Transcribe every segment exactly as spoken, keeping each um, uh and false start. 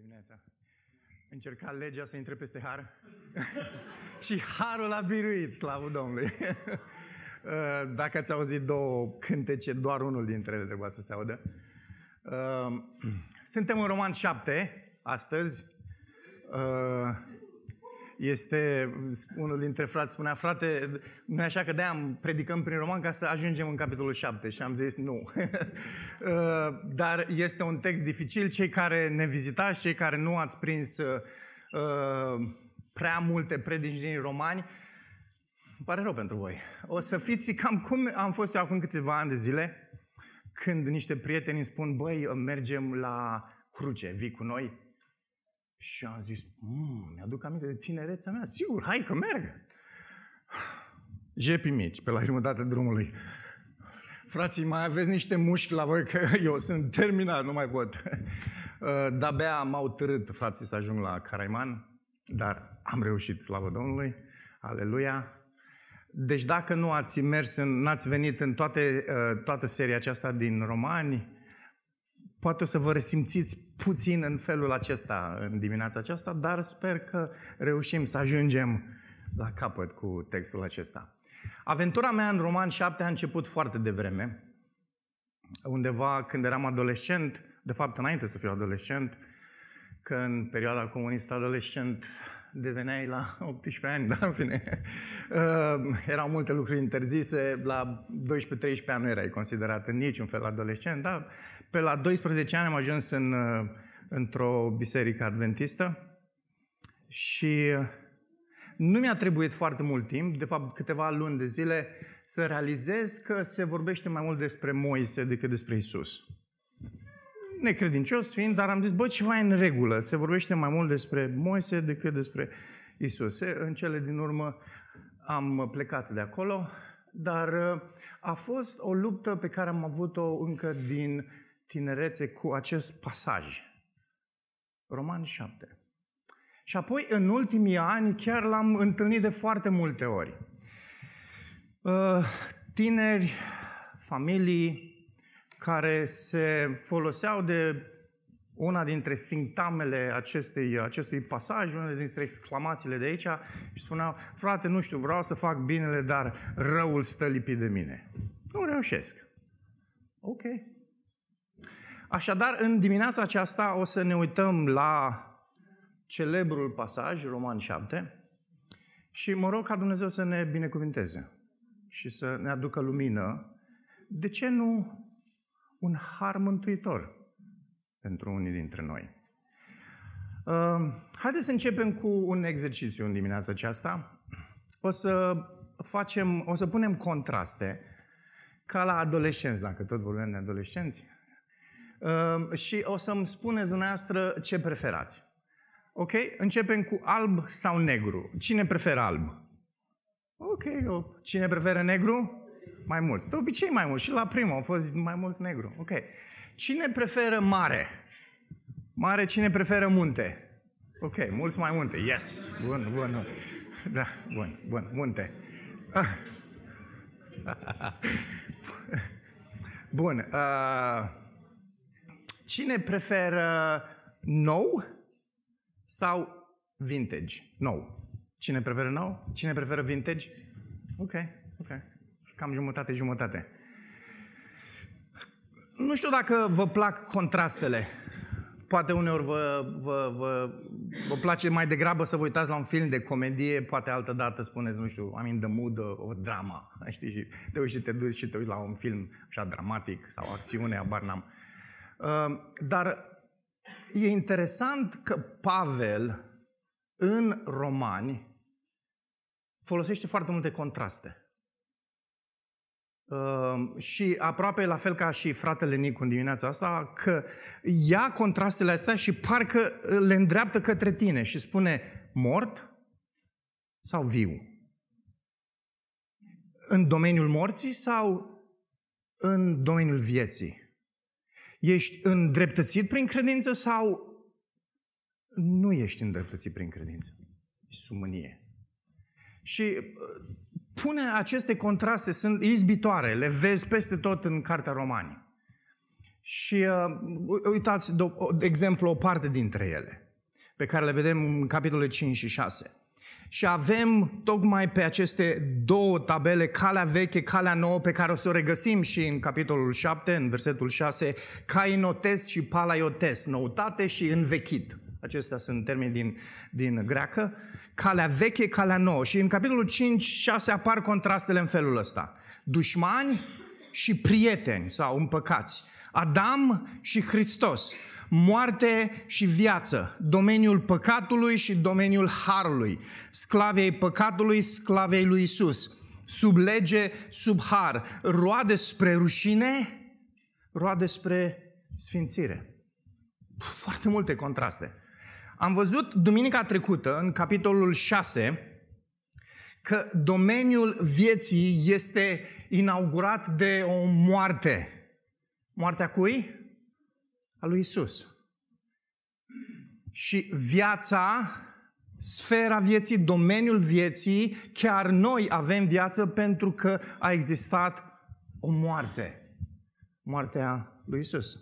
dimineața. Încerca legea să intre peste har și harul a biruit, slavă Domnului. Dacă ați auzit două cântece, doar unul dintre ele trebuia să se audă. Suntem în Roman șapte astăzi. Este, unul dintre frați spunea, frate, nu așa că de-aia predicăm prin Roman ca să ajungem în capitolul șapte. Și am zis nu. Dar este un text dificil. Cei care ne vizitați, cei care nu ați prins uh, prea multe predici din Romani, îmi pare rău pentru voi. O să fiți cam cum am fost eu acum câteva ani de zile, când niște prieteni îmi spun, băi, mergem la cruce, vii cu noi? Și am zis, mmm, mi-aduc aminte de tinerețea mea, sigur, hai că merg. Jepi mici, pe la jumătatea drumului. Frații, mai aveți niște mușchi la voi, că eu sunt terminat, nu mai pot. De-abia m-au târât frații să ajung la Caraiman, dar am reușit, slavă Domnului, aleluia. Deci dacă nu ați mers, n-ați venit în toate, toată seria aceasta din Romani, poate o să vă resimțiți puțin în felul acesta, în dimineața aceasta, dar sper că reușim să ajungem la capăt cu textul acesta. Aventura mea în Roman șapte a început foarte devreme, undeva când eram adolescent, de fapt înainte să fiu adolescent, că în perioada comunistă adolescent deveneai la optsprezece ani, dar în fine, erau multe lucruri interzise, la doisprezece treisprezece ani nu erai considerat în niciun fel adolescent, dar pe la doisprezece ani am ajuns în, într-o biserică adventistă și nu mi-a trebuit foarte mult timp, de fapt câteva luni de zile, să realizez că se vorbește mai mult despre Moise decât despre Isus. Necredincios fiind, dar am zis, bă, ceva e în regulă. Se vorbește mai mult despre Moise decât despre Isus. În cele din urmă am plecat de acolo, dar a fost o luptă pe care am avut-o încă din tinerețe cu acest pasaj. Roman șapte. Și apoi, în ultimii ani, chiar l-am întâlnit de foarte multe ori. Tineri, familii, care se foloseau de una dintre sintagmele acestei, acestui pasaj, una dintre exclamațiile de aici și spuneau, frate, nu știu, vreau să fac binele, dar răul stă lipit de mine. Nu reușesc. Ok. Așadar, în dimineața aceasta o să ne uităm la celebrul pasaj, Roman șapte, și mă rog ca Dumnezeu să ne binecuvinteze și să ne aducă lumină. De ce nu un har mântuitor pentru unii dintre noi. Haideți să începem cu un exercițiu în dimineața aceasta. O să facem, o să punem contraste, ca la adolescenți, dacă tot vorbim de adolescenți. Și o să-mi spuneți dumneavoastră ce preferați. Ok? Începem cu alb sau negru. Cine preferă alb? Ok. Cine preferă negru? Mai mulți. De obicei mai mulți. Și la prima au fost mai mulți negru. Ok. Cine preferă mare? Mare, cine preferă munte? Ok, mulți mai munte. Yes. Bun, bun. Da, bun, bun. Munte. Bun. Uh, cine preferă nou sau vintage? Nou. Cine preferă nou? Cine preferă vintage? Ok, ok. Cam jumătate-jumătate. Nu știu dacă vă plac contrastele. Poate uneori vă, vă, vă, vă place mai degrabă să vă uitați la un film de comedie, poate altă dată spuneți, nu știu, I'm in the mood, o drama. Știi? Și te uiți și te duci și te uiți la un film așa dramatic sau acțiune, abar n-am. Dar e interesant că Pavel în Romani folosește foarte multe contraste. Uh, și aproape la fel ca și fratele Nicu în dimineața asta, că ia contrastele astea și parcă le îndreaptă către tine și spune mort sau viu? În domeniul morții sau în domeniul vieții? Ești îndreptățit prin credință sau nu ești îndreptățit prin credință? E sumânie. Și uh, pune aceste contraste, sunt izbitoare, le vezi peste tot în Cartea Romani. Și uh, uitați, de, de exemplu, o parte dintre ele, pe care le vedem în capitolele cinci și șase. Și avem tocmai pe aceste două tabele, calea veche, calea nouă, pe care o să o regăsim și în capitolul șapte, în versetul șase, Cainotes și palaiotes, noutate și învechit. Acestea sunt termeni din, din greacă. Calea veche, calea nouă. Și în capitolul cinci șase apar contrastele în felul ăsta. Dușmani și prieteni sau împăcați. Adam și Hristos. Moarte și viață, domeniul păcatului și domeniul harului, sclaviei păcatului, sclaviei lui Isus, sub lege, sub har, roade spre rușine, roade spre sfințire. Foarte multe contraste. Am văzut duminica trecută, în capitolul șase, că domeniul vieții este inaugurat de o moarte. Moartea cui? A lui Isus. Și viața, sfera vieții, domeniul vieții, chiar noi avem viață pentru că a existat o moarte. Moartea lui Isus.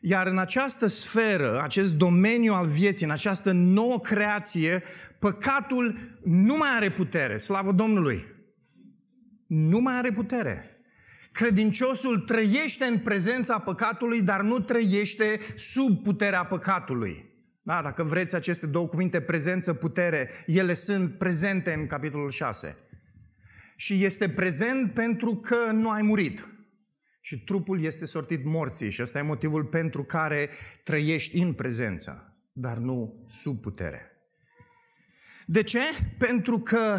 Iar în această sferă, acest domeniu al vieții, în această nouă creație, păcatul nu mai are putere. Slavă Domnului! Nu mai are putere. Credinciosul trăiește în prezența păcatului, dar nu trăiește sub puterea păcatului. Da, dacă vreți aceste două cuvinte, prezență, putere, ele sunt prezente în capitolul șase. Și este prezent pentru că nu ai murit. Și trupul este sortit morții și ăsta e motivul pentru care trăiești în prezență, dar nu sub putere. De ce? Pentru că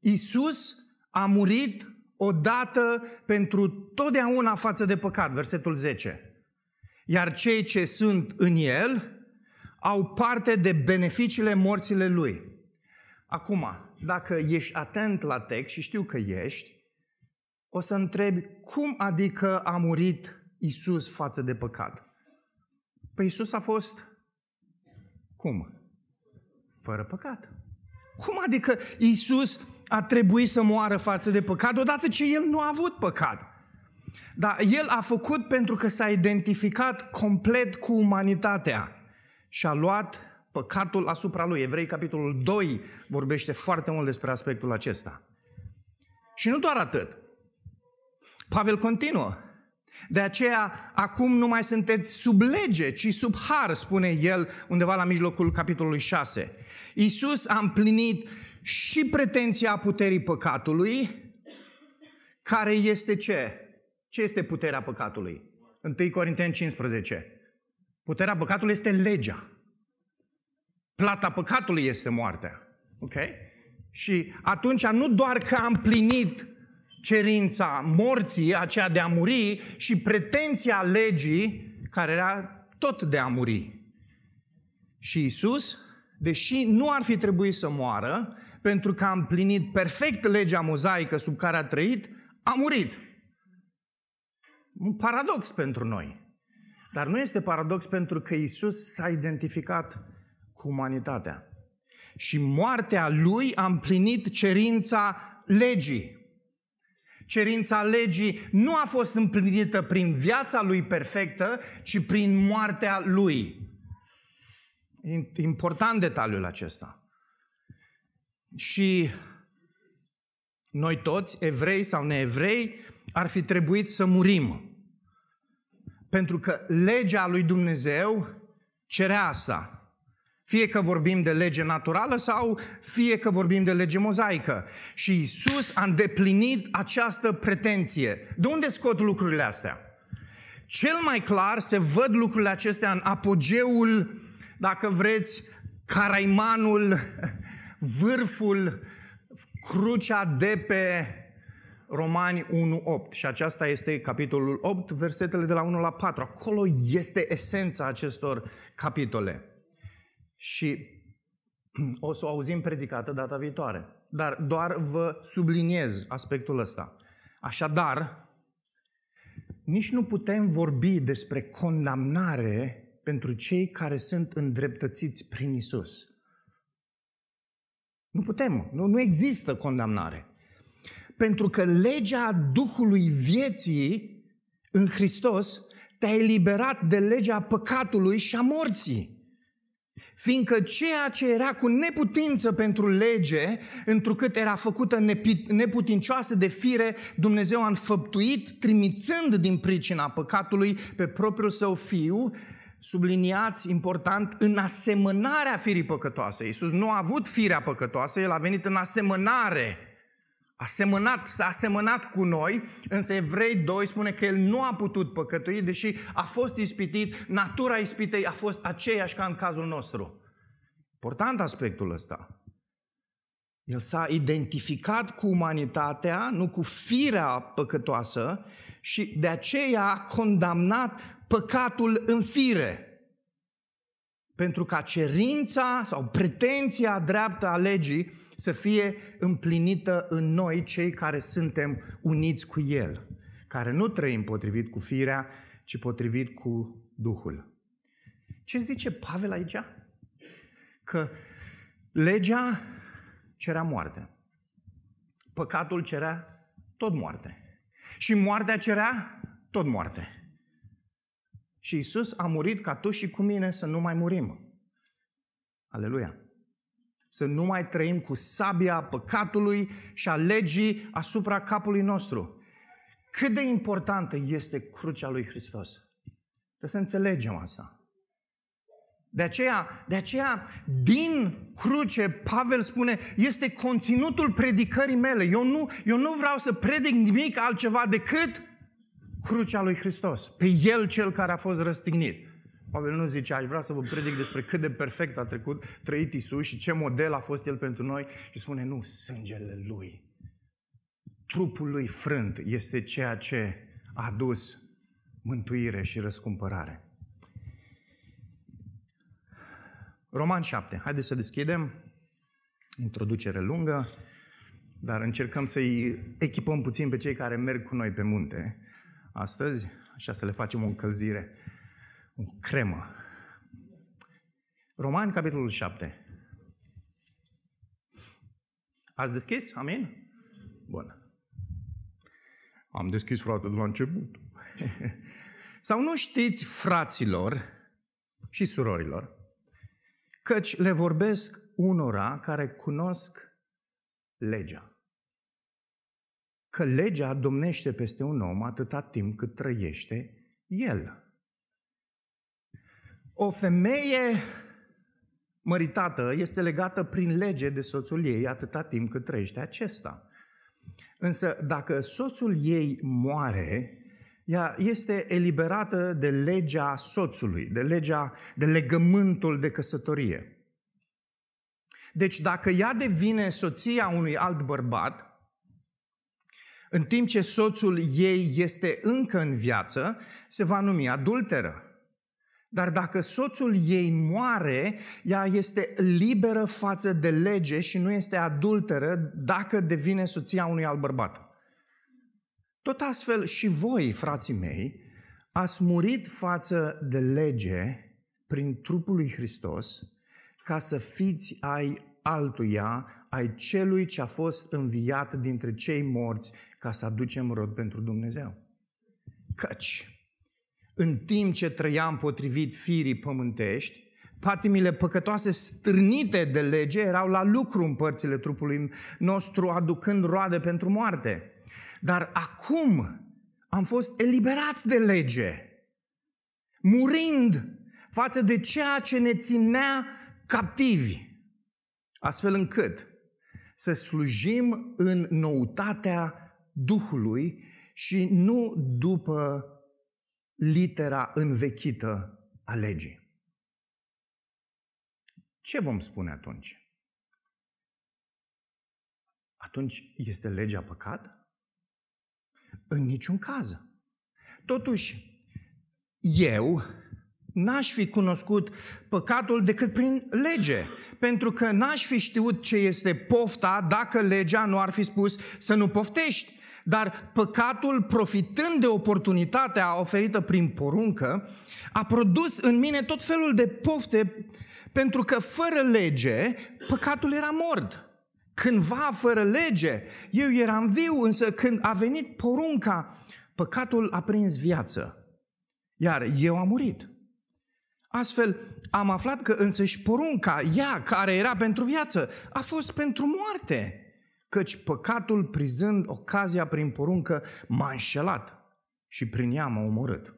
Isus a murit odată pentru totdeauna față de păcat, versetul zece. Iar cei ce sunt în El au parte de beneficiile morțile Lui. Acum, dacă ești atent la text și știu că ești, o să întrebi cum adică a murit Isus față de păcat. Păi Isus a fost cum? Fără păcat. Cum adică Isus a trebuit să moară față de păcat, odată ce El nu a avut păcat. Dar El a făcut pentru că s-a identificat complet cu umanitatea și a luat păcatul asupra Lui. Evrei, capitolul doi, vorbește foarte mult despre aspectul acesta. Și nu doar atât. Pavel continuă. De aceea, acum nu mai sunteți sub lege, ci sub har, spune el undeva la mijlocul capitolului șase. Iisus a împlinit și pretenția puterii păcatului, care este ce? Ce este puterea păcatului? întâi Corinteni cincisprezece. Puterea păcatului este legea. Plata păcatului este moartea. Ok? Și atunci nu doar că a împlinit cerința morții, aceea de a muri, și pretenția legii, care era tot de a muri. Și Iisus, deși nu ar fi trebuit să moară, pentru că a împlinit perfect legea mozaică sub care a trăit, a murit. Un paradox pentru noi. Dar nu este paradox pentru că Iisus s-a identificat cu umanitatea. Și moartea Lui a împlinit cerința legii. Cerința legii nu a fost împlinită prin viața Lui perfectă, ci prin moartea Lui. Important detaliul acesta. Și noi toți, evrei sau neevrei, ar fi trebuit să murim. Pentru că legea lui Dumnezeu cerea asta. Fie că vorbim de lege naturală sau fie că vorbim de lege mozaică. Și Iisus a îndeplinit această pretenție. De unde scot lucrurile astea? Cel mai clar se văd lucrurile acestea în apogeul, dacă vreți, caraimanul, vârful, crucea de pe Romani unu opt. Și aceasta este capitolul opt, versetele de la unu la patru. Acolo este esența acestor capitole. Și o să o auzim predicată data viitoare. Dar doar vă subliniez aspectul ăsta. Așadar, nici nu putem vorbi despre condamnare pentru cei care sunt îndreptățiți prin Isus. Nu putem, nu, nu există condamnare. Pentru că legea Duhului vieții în Hristos te-ai eliberat de legea păcatului și a morții. Fiindcă ceea ce era cu neputință pentru lege, întrucât era făcută neputincioasă de fire, Dumnezeu a înfăptuit, trimițând din pricina păcatului pe propriul său fiu, subliniați, important, în asemănarea firii păcătoase. Iisus nu a avut firea păcătoasă, El a venit în asemănare. Asemănat, s-a asemănat cu noi, însă Evrei doi spune că El nu a putut păcătui, deși a fost ispitit, natura ispitei a fost aceeași ca în cazul nostru. Important aspectul ăsta. El s-a identificat cu umanitatea, nu cu firea păcătoasă, și de aceea a condamnat păcatul în fire. Pentru ca cerința sau pretenția dreaptă a legii să fie împlinită în noi, cei care suntem uniți cu El, care nu trăim potrivit cu firea, ci potrivit cu Duhul. Ce zice Pavel aici? Că legea cerea moarte. Păcatul cerea tot moarte. Și moartea cerea tot moarte. Și Iisus a murit ca tu și cu mine să nu mai murim. Aleluia! Să nu mai trăim cu sabia păcatului și a legii asupra capului nostru. Cât de importantă este crucea lui Hristos. Trebuie să înțelegem asta. De aceea, de aceea, din cruce, Pavel spune, este conținutul predicării mele. Eu nu, eu nu vreau să predic nimic altceva decât crucea lui Hristos. Pe El cel care a fost răstignit. Pavel nu zice, aș vrea să vă predic despre cât de perfect a trecut, trăit Iisus și ce model a fost El pentru noi. Și spune, nu, sângele Lui, trupul Lui frânt este ceea ce a adus mântuire și răscumpărare. Roman șapte. Haideți să deschidem. Introducere lungă, dar încercăm să-i echipăm puțin pe cei care merg cu noi pe munte astăzi, așa să le facem o încălzire, o cremă. Roman, capitolul șapte. Ați deschis? Amin? Bun. Am deschis, frate, de la început. Sau nu știți, fraților și surorilor, căci le vorbesc unora care cunosc legea. Că legea domnește peste un om atâta timp cât trăiește el. O femeie măritată este legată prin lege de soțul ei atâta timp cât trăiește acesta. Însă dacă soțul ei moare, ea este eliberată de legea soțului, de legea, de legământul de căsătorie. Deci dacă ea devine soția unui alt bărbat, în timp ce soțul ei este încă în viață, se va numi adulteră. Dar dacă soțul ei moare, ea este liberă față de lege și nu este adulteră dacă devine soția unui alt bărbat. Tot astfel și voi, frații mei, ați murit față de lege prin trupul lui Hristos ca să fiți ai altuia, ai celui ce a fost înviat dintre cei morți ca să aducem rod pentru Dumnezeu. Căci, în timp ce trăiam potrivit firii pământești, patimile păcătoase strânite de lege erau la lucru în părțile trupului nostru, aducând roade pentru moarte. Dar acum am fost eliberați de lege, murind față de ceea ce ne ținea captivi, astfel încât să slujim în noutatea Duhului și nu după litera învechită a legii. Ce vom spune atunci? Atunci este legea păcat? În niciun caz. Totuși, eu n-aș fi cunoscut păcatul decât prin lege, pentru că n-aș fi știut ce este pofta dacă legea nu ar fi spus să nu poftești. Dar păcatul, profitând de oportunitatea oferită prin poruncă, a produs în mine tot felul de pofte, pentru că fără lege, păcatul era mort. Cândva, fără lege, eu eram viu, însă când a venit porunca, păcatul a prins viață. iar eu am murit. Astfel am aflat că însăși porunca, ea care era pentru viață, a fost pentru moarte, căci păcatul, prizând ocazia prin poruncă, m-a înșelat și prin ea m-a omorât.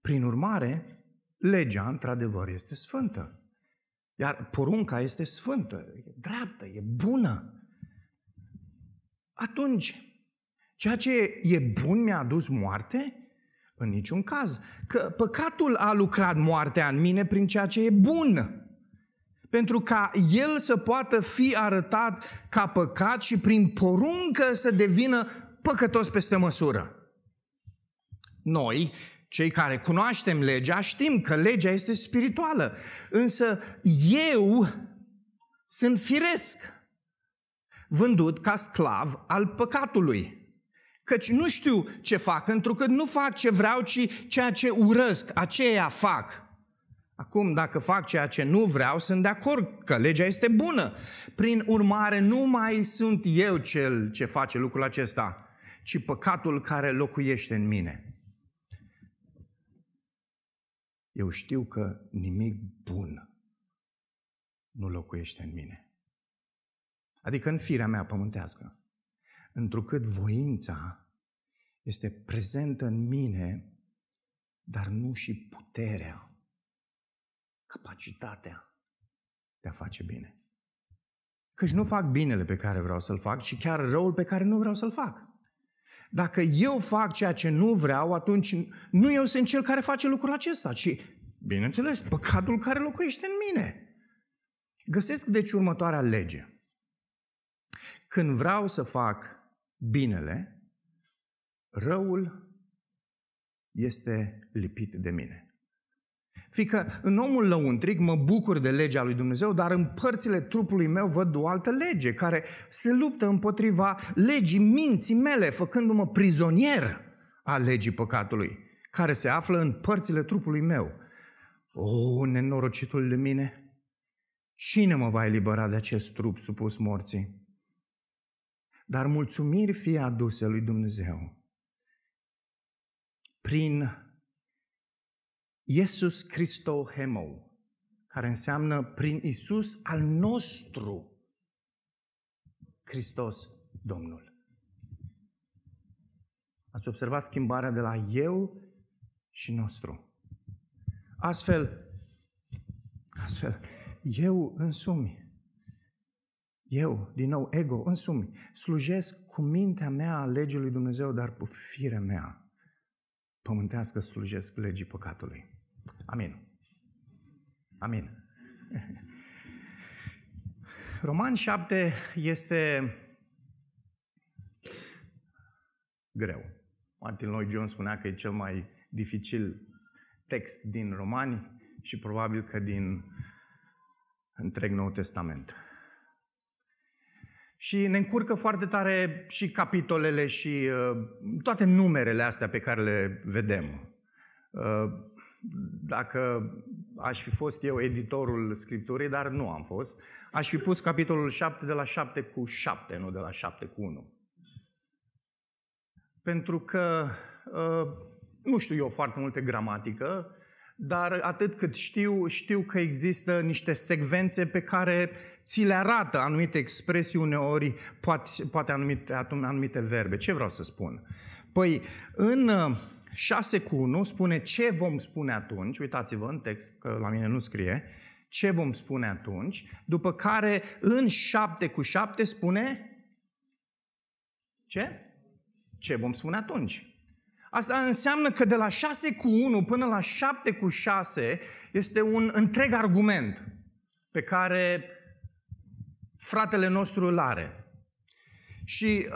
Prin urmare, legea, într-adevăr, este sfântă, iar porunca este sfântă, e dreaptă, e bună. Atunci, ceea ce e bun mi-a adus moarte? În niciun caz. Că păcatul a lucrat moartea în mine prin ceea ce e bun. Pentru ca el să poată fi arătat ca păcat și prin poruncă să devină păcătos peste măsură. Noi, cei care cunoaștem legea, știm că legea este spirituală. Însă eu sunt firesc, vândut ca sclav al păcatului. Căci nu știu ce fac, întrucât nu fac ce vreau, ci ceea ce urăsc, aceea fac. Acum, dacă fac ceea ce nu vreau, sunt de acord că legea este bună. Prin urmare, nu mai sunt eu cel ce face lucrul acesta, ci păcatul care locuiește în mine. Eu știu că nimic bun nu locuiește în mine. Adică în firea mea pământească. Întrucât voința este prezentă în mine, dar nu și puterea, capacitatea de a face bine. Căci nu fac binele pe care vreau să-l fac, ci chiar răul pe care nu vreau să-l fac. Dacă eu fac ceea ce nu vreau, atunci nu eu sunt cel care face lucrul acesta, ci, bineînțeles, păcatul care locuiește în mine. Găsesc deci următoarea lege. Când vreau să fac binele, răul este lipit de mine. Fiindcă în omul lăuntric mă bucur de legea lui Dumnezeu, dar în părțile trupului meu văd o altă lege care se luptă împotriva legii minții mele, făcându-mă prizonier a legii păcatului, care se află în părțile trupului meu. O, nenorocitul de mine! Cine mă va elibera de acest trup supus morții? Dar mulțumiri fie aduse lui Dumnezeu prin Iesus Christo Hemou, care înseamnă prin Isus al nostru, Hristos Domnul. Ați observat schimbarea de la eu și nostru. Astfel, astfel, eu însumi, eu, din nou, ego, însumi, slujesc cu mintea mea a legii lui Dumnezeu, dar cu firea mea pământească slujesc legii păcatului. Amin. Amin. Roman șapte este greu. Martin Lloyd-Jones spunea că e cel mai dificil text din Romani și probabil că din întreg Noul Testament. Și ne încurcă foarte tare și capitolele și uh, toate numerele astea pe care le vedem. Uh, dacă aș fi fost eu editorul Scripturii, dar nu am fost, aș fi pus capitolul șapte de la șapte cu șapte, nu de la șapte cu unu. Pentru că uh, nu știu eu foarte multe gramatică, dar atât cât știu, știu că există niște secvențe pe care ți le arată anumite expresii uneori, poate, poate anumite, anumite verbe. Ce vreau să spun? Păi, în șase cu unu spune ce vom spune atunci, uitați-vă în text, că la mine nu scrie, ce vom spune atunci, după care în șapte cu șapte spune ce? Ce vom spune atunci? Asta înseamnă că de la șase cu unu până la șapte cu șase este un întreg argument pe care fratele nostru îl are. Și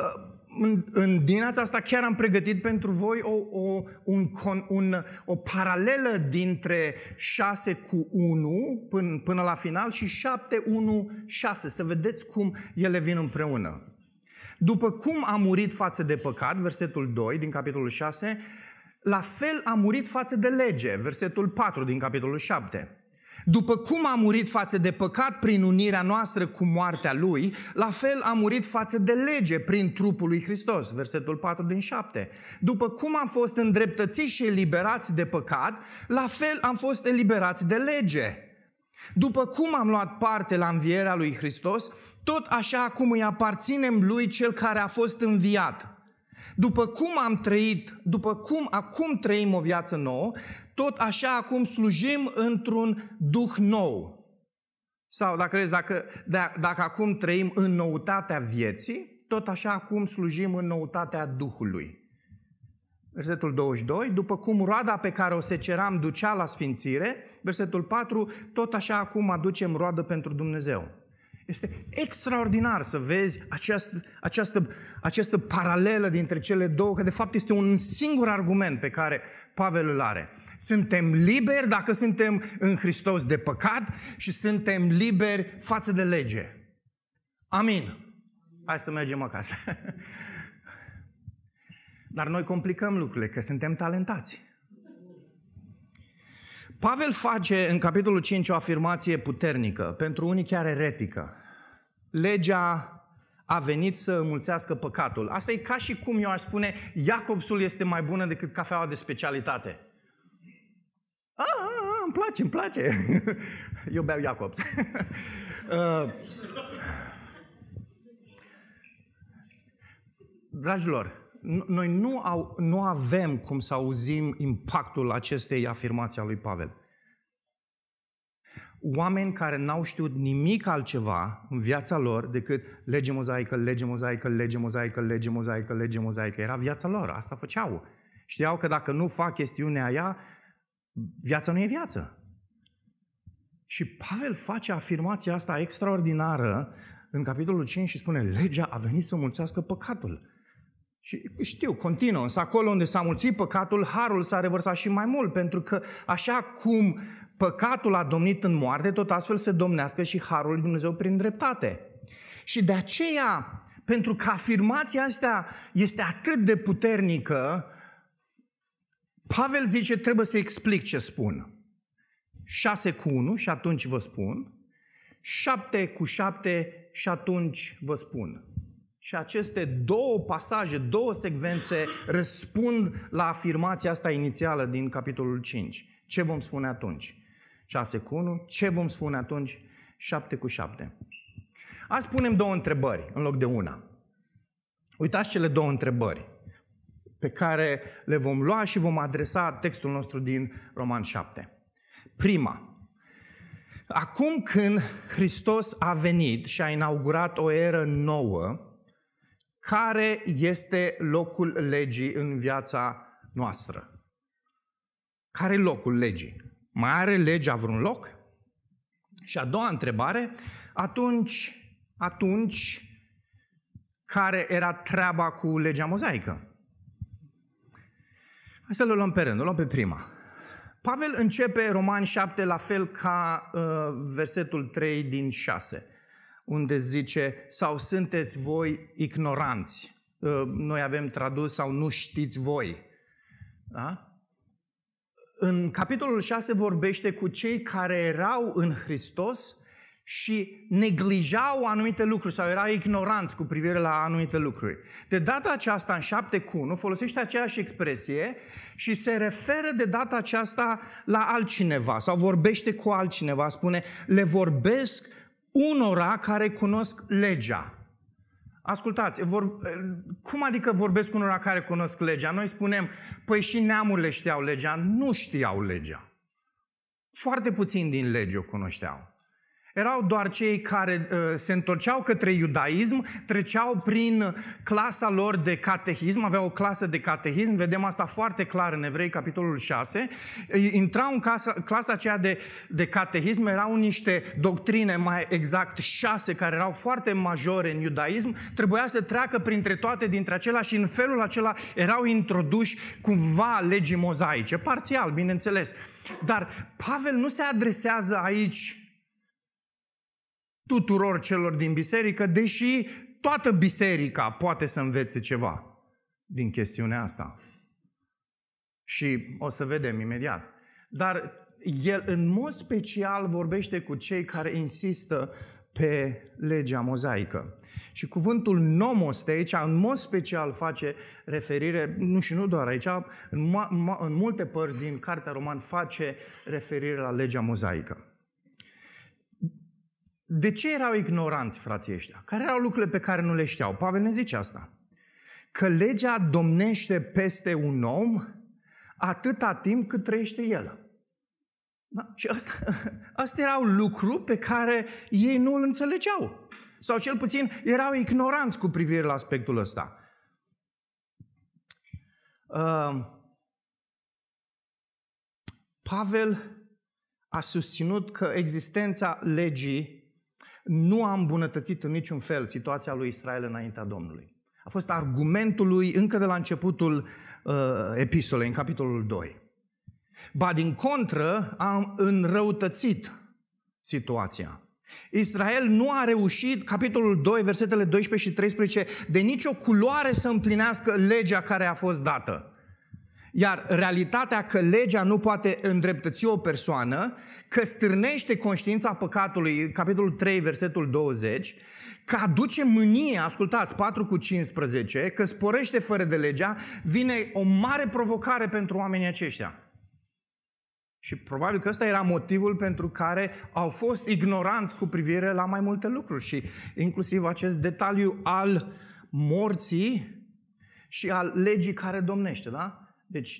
în, în dimineața asta chiar am pregătit pentru voi o, o, un, un, o paralelă dintre șase cu unu până, până la final și șapte, unu, șase. Să vedeți cum ele vin împreună. După cum a murit față de păcat, versetul doi din capitolul șase, la fel a murit față de lege, versetul patru din capitolul șapte. După cum a murit față de păcat prin unirea noastră cu moartea Lui, la fel a murit față de lege prin trupul lui Hristos, versetul patru din șapte. După cum am fost îndreptățiți și eliberați de păcat, la fel am fost eliberați de lege. După cum am luat parte la învierea lui Hristos, tot așa acum îi aparținem lui cel care a fost înviat. După cum am trăit, după cum acum trăim o viață nouă, tot așa acum slujim într-un duh nou. Sau dacă crezi, dacă, dacă acum trăim în noutatea vieții, tot așa acum slujim în noutatea Duhului. Versetul douăzeci și doi, după cum roada pe care o seceram ducea la sfințire, versetul patru, tot așa acum aducem roadă pentru Dumnezeu. Este extraordinar să vezi această, această, această paralelă dintre cele două, că de fapt este un singur argument pe care Pavel îl are. Suntem liberi dacă suntem în Hristos de păcat și suntem liberi față de lege. Amin. Hai să mergem acasă. Dar noi complicăm lucrurile, că suntem talentați. Pavel face în capitolul cinci o afirmație puternică, pentru unii chiar eretică. Legea a venit să înmulțească păcatul. Asta e ca și cum eu aș spune, Iacobsul este mai bună decât cafeaua de specialitate. A, a, a îmi place, îmi place. Eu beau Iacobs. Dragilor, noi nu, au, nu avem cum să auzim impactul acestei afirmații a lui Pavel. Oameni care n-au știut nimic altceva în viața lor decât lege mozaică, lege mozaică, lege mozaică, lege mozaică, lege mozaică. Era viața lor, asta făceau. Știau că dacă nu fac chestiunea aia, viața nu e viață. Și Pavel face afirmația asta extraordinară în capitolul cinci și spune, legea a venit să mulțească păcatul. Și știu, continuă, însă acolo unde s-a mulțit păcatul, harul s-a revărsat și mai mult, pentru că așa cum păcatul a domnit în moarte, tot astfel se domnească și harul lui Dumnezeu prin dreptate. Și de aceea, pentru că afirmația asta este atât de puternică, Pavel zice, trebuie să explic ce spun. șase cu unu și atunci vă spun, șapte cu șapte și atunci vă spun. Și aceste două pasaje, două secvențe răspund la afirmația asta inițială din capitolul cinci. Ce vom spune atunci? șase cu unu, ce vom spune atunci? șapte cu șapte. Azi punem două întrebări în loc de una. Uitați cele două întrebări pe care le vom lua și vom adresa textul nostru din Romani șapte. Prima. Acum când Hristos a venit și a inaugurat o eră nouă, care este locul legii în viața noastră? Care e locul legii? Mai are legea vreun loc? Și a doua întrebare, atunci, atunci, care era treaba cu legea mozaică? Hai să le luăm pe rând, o luăm pe prima. Pavel începe Romani șapte la fel ca uh, versetul trei din șase. Unde zice, sau sunteți voi ignoranți. Noi avem tradus, sau nu știți voi. Da? În capitolul șase vorbește cu cei care erau în Hristos și neglijau anumite lucruri, sau erau ignoranți cu privire la anumite lucruri. De data aceasta, în șapte cu unu, folosește aceeași expresie și se referă de data aceasta la altcineva, sau vorbește cu altcineva, spune, le vorbesc unora care cunosc legea. Ascultați, vor, cum adică vorbesc unora care cunosc legea? Noi spunem, păi și neamurile știau legea. Nu știau legea. Foarte puțin din lege o cunoșteau. Erau doar cei care uh, se întorceau către iudaism, treceau prin clasa lor de catehism, aveau o clasă de catehism, vedem asta foarte clar în Evrei, capitolul șase. Intrau în clasa, clasa aceea de, de catehism, erau niște doctrine, mai exact șase, care erau foarte majore în iudaism, trebuia să treacă printre toate dintre acelea și în felul acela erau introduși cumva legii mozaice, parțial, bineînțeles. Dar Pavel nu se adresează aici tuturor celor din biserică, deși toată biserica poate să învețe ceva din chestiunea asta. Și o să vedem imediat. Dar el în mod special vorbește cu cei care insistă pe legea mozaică. Și cuvântul nomos de aici, în mod special, face referire, nu și nu doar aici, în, ma, în multe părți din Cartea Roman face referire la legea mozaică. De ce erau ignoranți frații ăștia? Care erau lucrurile pe care nu le știau? Pavel ne zice asta. Că legea domnește peste un om atâta timp cât trăiește el. Da? Și asta, asta erau lucruri pe care ei nu îl înțelegeau. Sau cel puțin erau ignoranți cu privire la aspectul ăsta. Uh, Pavel a susținut că existența legii nu a îmbunătățit în niciun fel situația lui Israel înaintea Domnului. A fost argumentul lui încă de la începutul uh, epistolei, în capitolul doi. Ba din contră, a înrăutățit situația. Israel nu a reușit, capitolul doi, versetele doisprezece și treisprezece, de nicio culoare să împlinească legea care a fost dată. Iar realitatea că legea nu poate îndreptăți o persoană, că stârnește conștiința păcatului, capitolul trei, versetul douăzeci, că aduce mânie, ascultați, patru cu cincisprezece, că sporește fără de legea, vine o mare provocare pentru oamenii aceștia. Și probabil că ăsta era motivul pentru care au fost ignoranți cu privire la mai multe lucruri și inclusiv acest detaliu al morții și al legii care domnește, da? Deci,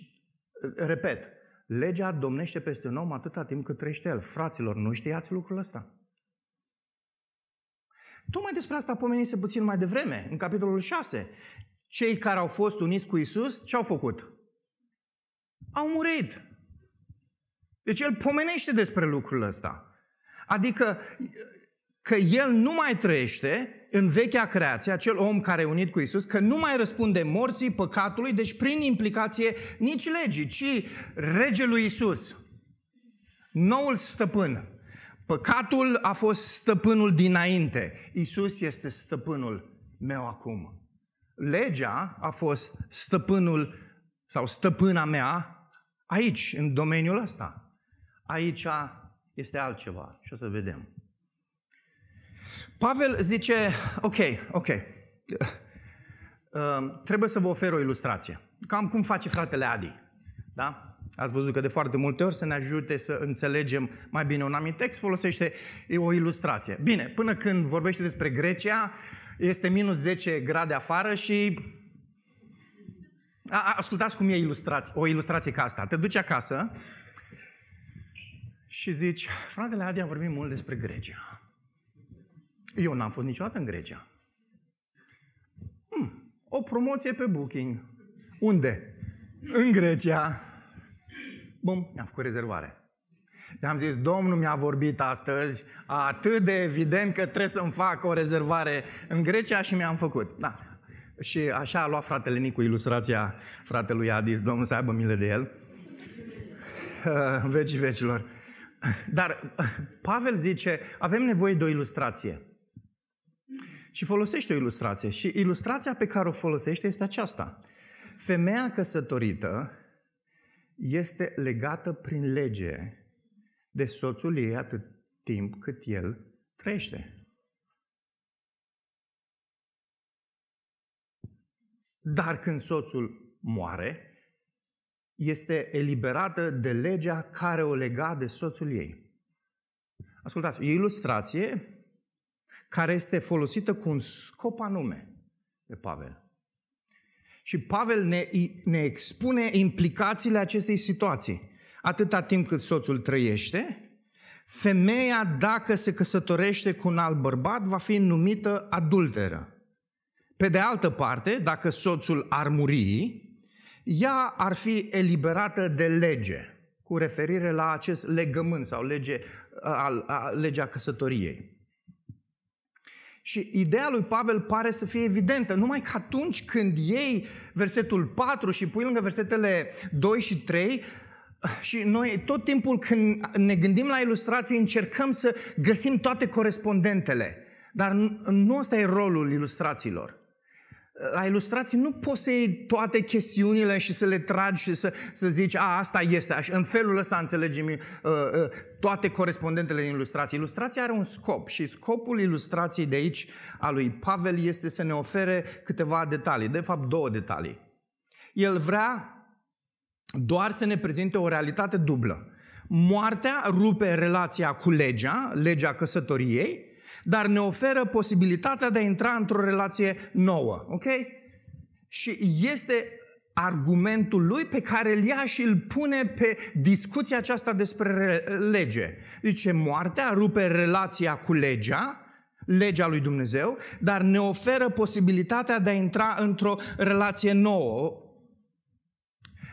repet, legea domnește peste un om atâta timp cât trăiește el. Fraților, nu știați lucrul ăsta? Tocmai despre asta pomenise puțin mai devreme, în capitolul șase. Cei care au fost uniți cu Isus, ce-au făcut? Au murit. Deci el pomenește despre lucrul ăsta. Adică că el nu mai trăiește în vechea creație, acel om care e unit cu Isus, că nu mai răspunde morții, păcatului, deci prin implicație nici legii, ci regelui Isus, noul stăpân. Păcatul a fost stăpânul dinainte. Isus este stăpânul meu acum. Legea a fost stăpânul sau stăpâna mea aici, în domeniul ăsta. Aici este altceva și o să vedem. Pavel zice, ok, ok, uh, trebuie să vă ofer o ilustrație. Cam cum face fratele Adi, da? Ați văzut că de foarte multe ori să ne ajute să înțelegem mai bine un anumit text, folosește o ilustrație. Bine, până când vorbește despre Grecia, este minus zece grade afară și... A, ascultați cum e ilustrație, o ilustrație ca asta. Te duci acasă și zici, fratele Adi a vorbit mult despre Grecia. Eu n-am fost niciodată în Grecia. Hmm, o promoție pe Booking. Unde? În Grecia. Bum, mi-am făcut rezervare. I-am zis, Domnul mi-a vorbit astăzi, atât de evident că trebuie să-mi fac o rezervare în Grecia și mi-am făcut. Da. Și așa a luat fratele Nicu ilustrația fratelui Adis, Domnul să aibă milă de el. Vecii vecilor. Dar Pavel zice, avem nevoie de o ilustrație. Și folosește o ilustrație. Și ilustrația pe care o folosește este aceasta. Femeia căsătorită este legată prin lege de soțul ei atât timp cât el trăiește. Dar când soțul moare, este eliberată de legea care o lega de soțul ei. Ascultați, e o ilustrație care este folosită cu un scop anume de Pavel. Și Pavel ne, ne expune implicațiile acestei situații. Atâta timp cât soțul trăiește, femeia, dacă se căsătorește cu un alt bărbat, va fi numită adulteră. Pe de altă parte, dacă soțul ar muri, ea ar fi eliberată de lege, cu referire la acest legământ sau lege, a, a, legea căsătoriei. Și ideea lui Pavel pare să fie evidentă, numai că atunci când iei versetul patru și pui lângă versetele doi și trei, și noi tot timpul când ne gândim la ilustrații încercăm să găsim toate corespondentele, dar nu ăsta e rolul ilustrațiilor. La ilustrații nu poți să iei toate chestiunile și să le tragi și să, să zici, a, asta este, așa, în felul ăsta înțelegem uh, uh, toate corespondentele din ilustrații. Ilustrația are un scop și scopul ilustrației de aici, a lui Pavel, este să ne ofere câteva detalii, de fapt două detalii. El vrea doar să ne prezinte o realitate dublă. Moartea rupe relația cu legea, legea căsătoriei, dar ne oferă posibilitatea de a intra într-o relație nouă. Ok? Și este argumentul lui pe care îl ia și îl pune pe discuția aceasta despre lege. Zice, moartea rupe relația cu legea, legea lui Dumnezeu, dar ne oferă posibilitatea de a intra într-o relație nouă.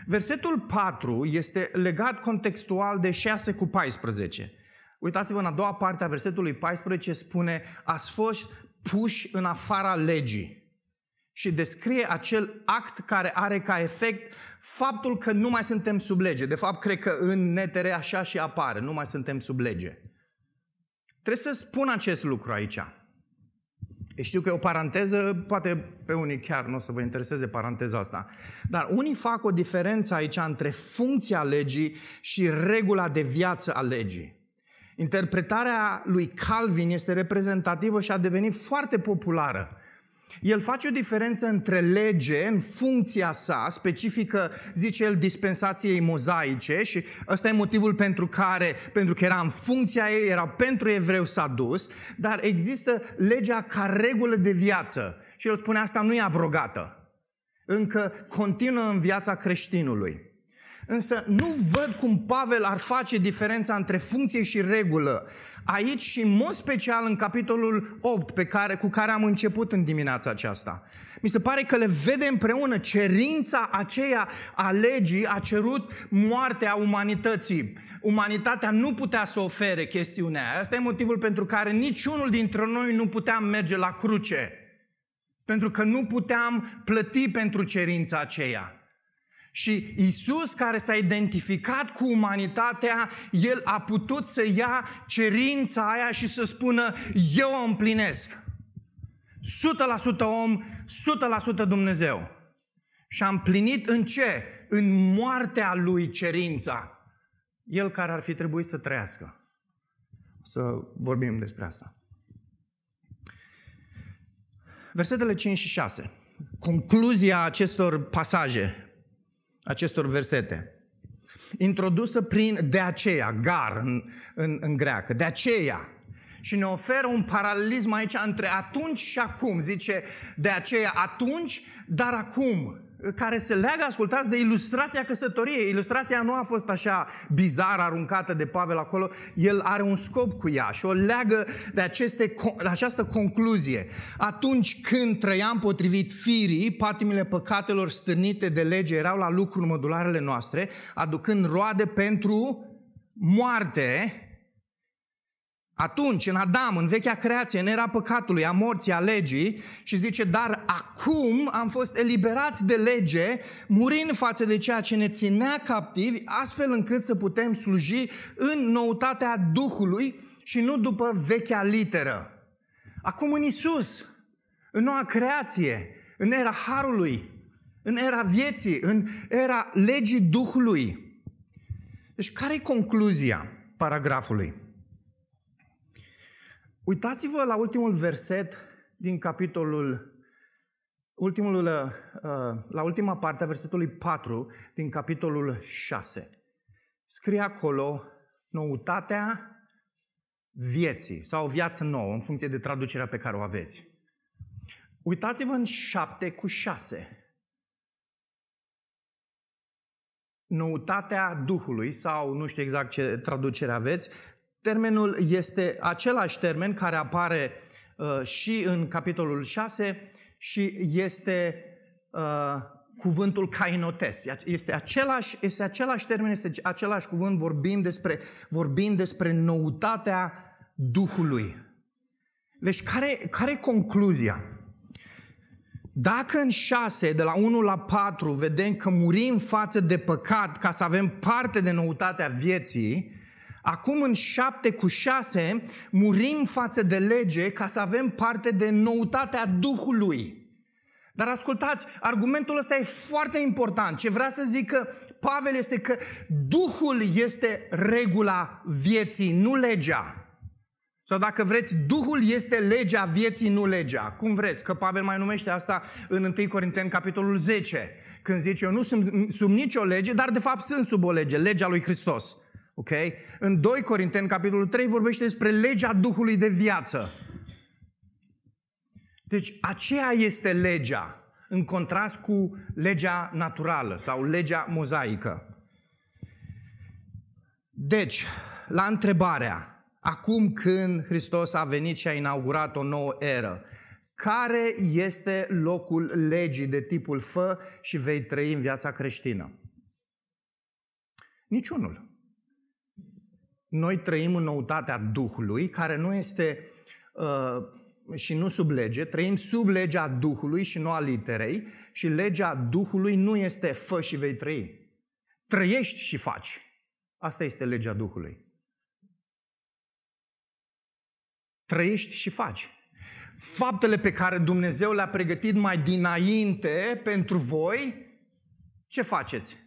Versetul patru este legat contextual de șase cu paisprezece. Uitați-vă, în a doua parte a versetului paisprezece spune, ați fost puși în afara legii. Și descrie acel act care are ca efect faptul că nu mai suntem sub lege. De fapt, cred că în N T R așa și apare, nu mai suntem sub lege. Trebuie să spun acest lucru aici. Știu că e o paranteză, poate pe unii chiar nu o să vă intereseze paranteza asta, dar unii fac o diferență aici între funcția legii și regula de viață a legii. Interpretarea lui Calvin este reprezentativă și a devenit foarte populară. El face o diferență între lege în funcția sa specifică, zice el, dispensației mozaice, și ăsta e motivul pentru care, pentru că era în funcția ei, era pentru evreu s-a dus, dar există legea ca regulă de viață. Și el spune, asta nu e abrogată. Încă continuă în viața creștinului. Însă nu văd cum Pavel ar face diferența între funcție și regulă. Aici și în mod special în capitolul opt pe care, cu care am început în dimineața aceasta. Mi se pare că le vede împreună. Cerința aceea a legii a cerut moartea umanității. Umanitatea nu putea să ofere chestiunea aia. Asta e motivul pentru care niciunul dintre noi nu puteam merge la cruce. Pentru că nu puteam plăti pentru cerința aceea. Și Isus, care s-a identificat cu umanitatea, El a putut să ia cerința aia și să spună, eu o împlinesc. o sută la sută om, o sută la sută Dumnezeu. Și a împlinit în ce? În moartea Lui cerința. El care ar fi trebuit să trăiască. Să vorbim despre asta. Versetele cinci și șase. Concluzia acestor pasaje. Acestor versete. Introdusă prin de aceea, gar în, în, în greacă, de aceea. Și ne oferă un paralelism aici între atunci și acum. Zice de aceea atunci, dar acum. Care se leagă, ascultați, de ilustrația căsătoriei. Ilustrația nu a fost așa bizar aruncată de Pavel acolo. El are un scop cu ea și o leagă de, aceste, de această concluzie. Atunci când trăiam potrivit firii, patimile păcatelor stârnite de lege erau la lucru în mădularele noastre, aducând roade pentru moarte. Atunci, în Adam, în vechea creație, în era păcatului, a morții, a legii, și zice, dar acum am fost eliberați de lege, murind față de ceea ce ne ținea captivi, astfel încât să putem sluji în noutatea Duhului și nu după vechea literă. Acum în Isus, în noua creație, în era harului, în era vieții, în era legii Duhului. Deci, care e concluzia paragrafului? Uitați-vă la ultimul verset din capitolul, ultimul, la ultima parte a versetului patru din capitolul șase. Scrie acolo noutatea vieții sau o viață nouă, în funcție de traducerea pe care o aveți. Uitați-vă în șapte cu șase. Noutatea Duhului sau nu știu exact ce traducere aveți. Termenul este același termen care apare uh, și în capitolul șase și este uh, cuvântul cainotes. Este același, este același termen, este același cuvânt, vorbim despre, vorbim despre noutatea Duhului. Deci care, care e concluzia? Dacă în șase, de la unu la patru, vedem că murim față de păcat ca să avem parte de noutatea vieții, acum în șapte cu șase murim față de lege ca să avem parte de noutatea Duhului. Dar ascultați, argumentul ăsta e foarte important. Ce vrea să zică Pavel este că Duhul este regula vieții, nu legea. Sau dacă vreți, Duhul este legea vieții, nu legea. Cum vreți, că Pavel mai numește asta în întâi Corinteni, capitolul zece. Când zice, eu nu sunt sub nicio lege, dar de fapt sunt sub o lege, legea lui Hristos. Okay? În doi Corinteni, capitolul trei, vorbește despre legea Duhului de viață. Deci aceea este legea, în contrast cu legea naturală sau legea mozaică. Deci, la întrebarea, acum când Hristos a venit și a inaugurat o nouă eră, care este locul legii de tipul fă și vei trăi în viața creștină? Niciunul. Noi trăim în noutatea Duhului, care nu este... Uh, și nu sub lege, trăim sub legea Duhului și nu a literei, și legea Duhului nu este fă și vei trăi. Trăiești și faci. Asta este legea Duhului. Trăiești și faci. Faptele pe care Dumnezeu le-a pregătit mai dinainte pentru voi, ce faceți?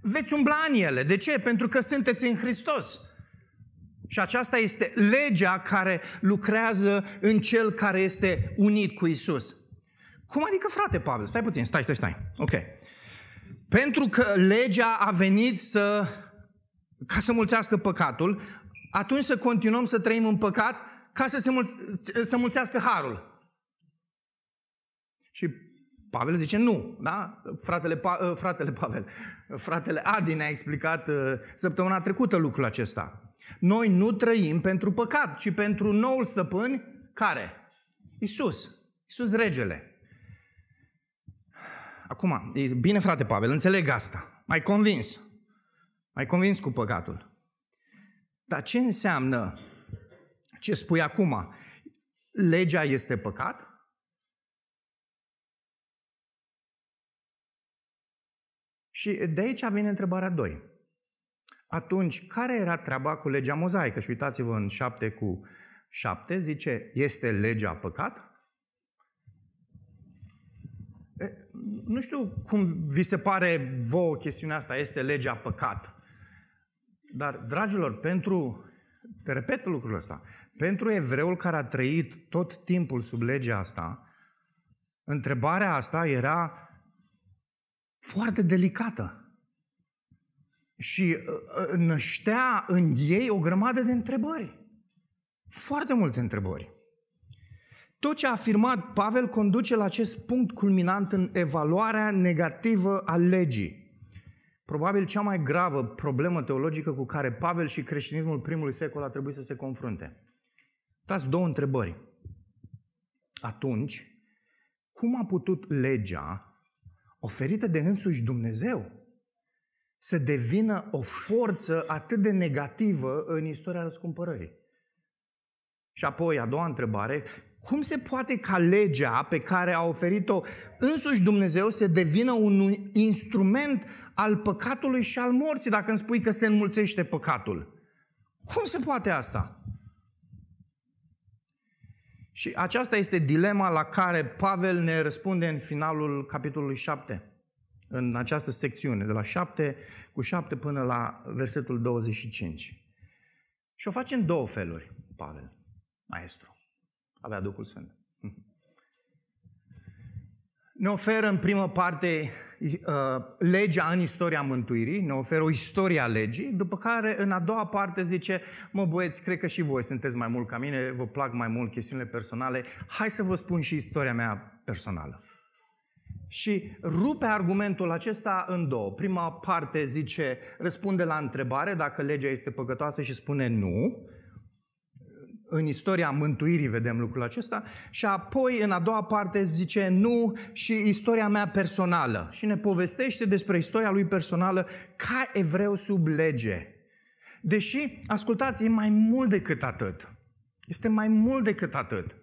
Veți umbla în ele. De ce? Pentru că sunteți în Hristos. Și aceasta este legea care lucrează în cel care este unit cu Isus. Cum adică, frate Pavel? Stai puțin, stai, stai, stai. Ok. Pentru că legea a venit să, ca să mulțească păcatul, atunci să continuăm să trăim în păcat ca să se mul- să mulțească harul. Și Pavel zice nu, da? Fratele, pa- fratele Pavel, fratele Adi ne-a explicat săptămâna trecută lucrul acesta. Noi nu trăim pentru păcat, ci pentru noul stăpân, care? Isus. Isus regele. Acum, e bine, frate Pavel, înțeleg asta. M-ai convins. M-ai convins cu păcatul. Dar ce înseamnă ce spui acum? Legea este păcat? Și de aici vine întrebarea doi. Atunci, care era treaba cu legea mozaică? Și uitați-vă în șapte cu șapte, zice, este legea păcat? Nu știu cum vi se pare vouă chestiunea asta, este legea păcat. Dar, dragilor, pentru, te repet lucrul ăsta, pentru evreul care a trăit tot timpul sub legea asta, întrebarea asta era foarte delicată. Și năștea în ei o grămadă de întrebări. Foarte multe întrebări. Tot ce a afirmat Pavel conduce la acest punct culminant în evaluarea negativă a legii. Probabil cea mai gravă problemă teologică cu care Pavel și creștinismul primului secol a trebuit să se confrunte. Uitați două întrebări. Atunci, cum a putut legea oferită de însuși Dumnezeu să devină o forță atât de negativă în istoria răscumpărării? Și apoi, a doua întrebare, cum se poate ca legea pe care a oferit-o însuși Dumnezeu să devină un instrument al păcatului și al morții, dacă îmi spui că se înmulțește păcatul? Cum se poate asta? Și aceasta este dilema la care Pavel ne răspunde în finalul capitolului șapte. În această secțiune, de la șapte cu șapte până la versetul douăzeci și cinci. Și o face în două feluri, Pavel, maestru. Avea Duhul Sfânt. Ne oferă în primă parte legea în istoria mântuirii, ne oferă o istorie a legii, după care în a doua parte zice, mă băieți, cred că și voi sunteți mai mult ca mine, vă plac mai mult chestiunile personale, hai să vă spun și istoria mea personală. Și rupe argumentul acesta în două. Prima parte zice, răspunde la întrebare dacă legea este păcătoasă și spune nu. În istoria mântuirii vedem lucrul acesta. Și apoi, în a doua parte, zice nu și istoria mea personală. Și ne povestește despre istoria lui personală ca evreu sub lege. Deși, ascultați, e mai mult decât atât. Este mai mult decât atât.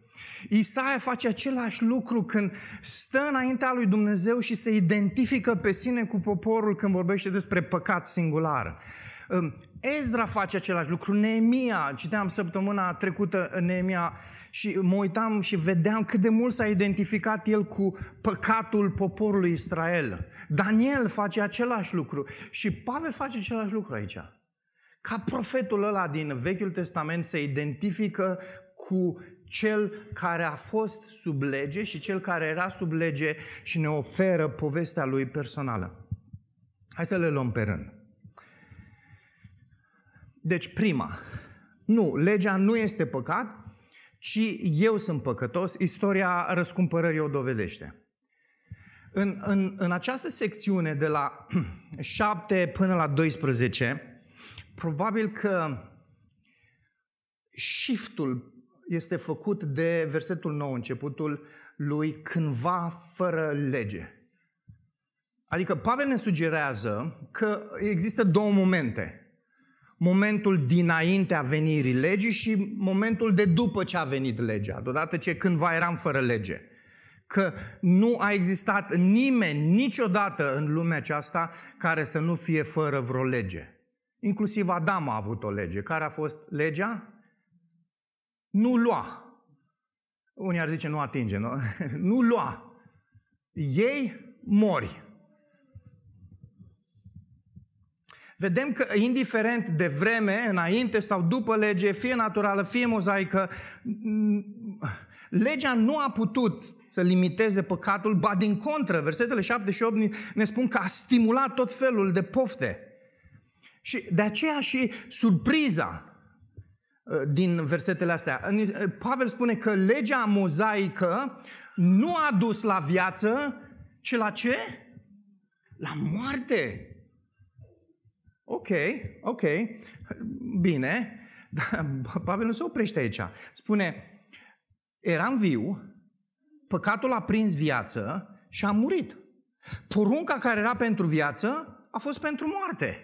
Isaia face același lucru când stă înaintea lui Dumnezeu și se identifică pe sine cu poporul când vorbește despre păcat singular. Ezra face același lucru, Neemia, citeam săptămâna trecută Neemia și mă uitam și vedeam cât de mult s-a identificat el cu păcatul poporului Israel. Daniel face același lucru și Pavel face același lucru aici. Ca profetul ăla din Vechiul Testament se identifică cu cel care a fost sub lege și cel care era sub lege și ne oferă povestea lui personală. Hai să le luăm pe rând. Deci prima, nu, legea nu este păcat, ci eu sunt păcătos, istoria răscumpărării o dovedește. În, în, în această secțiune de la șapte până la doisprezece, probabil că shift-ul este făcut de versetul nou, începutul lui cândva fără lege. Adică Pavel ne sugerează că există două momente. Momentul dinaintea venirii legii și momentul de după ce a venit legea, deodată ce cândva eram fără lege. Că nu a existat nimeni niciodată în lumea aceasta care să nu fie fără vreo lege. Inclusiv Adam a avut o lege. Care a fost legea? Nu lua. Unii ar zice nu atinge, nu? Nu lua. Ei mori. Vedem că, indiferent de vreme, înainte sau după lege, fie naturală, fie mozaică, legea nu a putut să limiteze păcatul, ba din contră, versetele șapte și opt ne spun că a stimulat tot felul de pofte. Și de aceea și surpriza din versetele astea. Pavel spune că legea mozaică nu a dus la viață, ci la ce? La moarte. Ok, ok, bine, dar Pavel nu se oprește aici. Spune, eram viu, păcatul a prins viață și a murit. Porunca care era pentru viață a fost pentru moarte.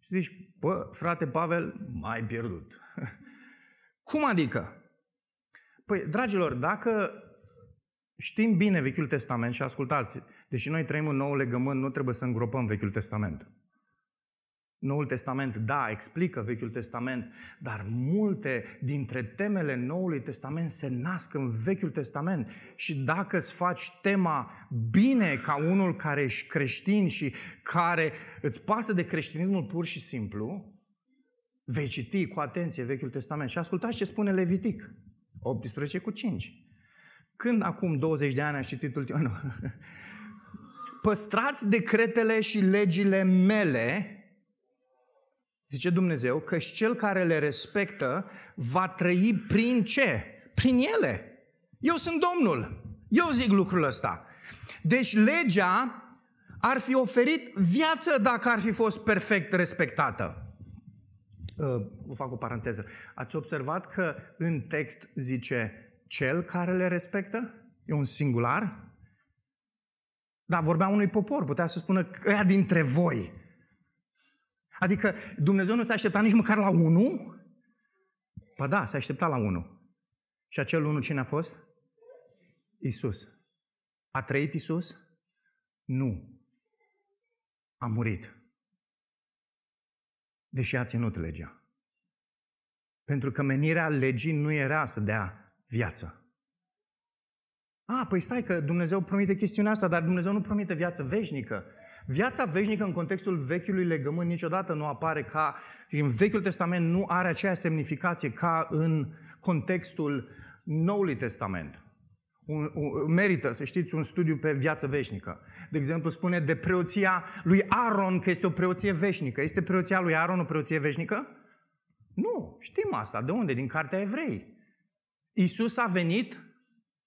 Și zici, bă, frate Pavel, m-ai pierdut. Cum adică? Păi, dragilor, dacă știm bine Vechiul Testament și ascultați, deși noi trăim un nou legământ, nu trebuie să îngropăm Vechiul Testament. Noul Testament, da, explică Vechiul Testament, dar multe dintre temele Noului Testament se nasc în Vechiul Testament și dacă îți faci tema bine ca unul care ești creștin și care îți pasă de creștinismul pur și simplu, vei citi cu atenție Vechiul Testament. Și ascultați ce spune Levitic, optsprezece cu cinci. Când acum douăzeci de ani am citit ultimul... Nu. Păstrați decretele și legile mele, zice Dumnezeu, că și cel care le respectă va trăi prin ce? Prin ele. Eu sunt Domnul. Eu zic lucrul ăsta. Deci legea ar fi oferit viață dacă ar fi fost perfect respectată. Uh, vă fac o paranteză. Ați observat că în text zice cel care le respectă? E un singular? Dar vorbea unui popor. Putea să spună ăia dintre voi. Adică Dumnezeu nu s-a așteptat nici măcar la unul? Ba da, s-a așteptat la unul. Și acel unul cine a fost? Isus. A trăit Isus? Nu. A murit. Deși a ținut legea. Pentru că menirea legii nu era să dea viață. A, păi stai că Dumnezeu promite chestiunea asta, dar Dumnezeu nu promite viață veșnică. Viața veșnică în contextul vechiului legământ niciodată nu apare ca, în Vechiul Testament nu are aceea semnificație ca în contextul Noului Testament. Un, un, merită, să știți, un studiu pe viață veșnică. De exemplu, spune de preoția lui Aron că este o preoție veșnică. Este preoția lui Aron o preoție veșnică? Nu, știm asta. De unde? Din cartea Evrei. Isus a venit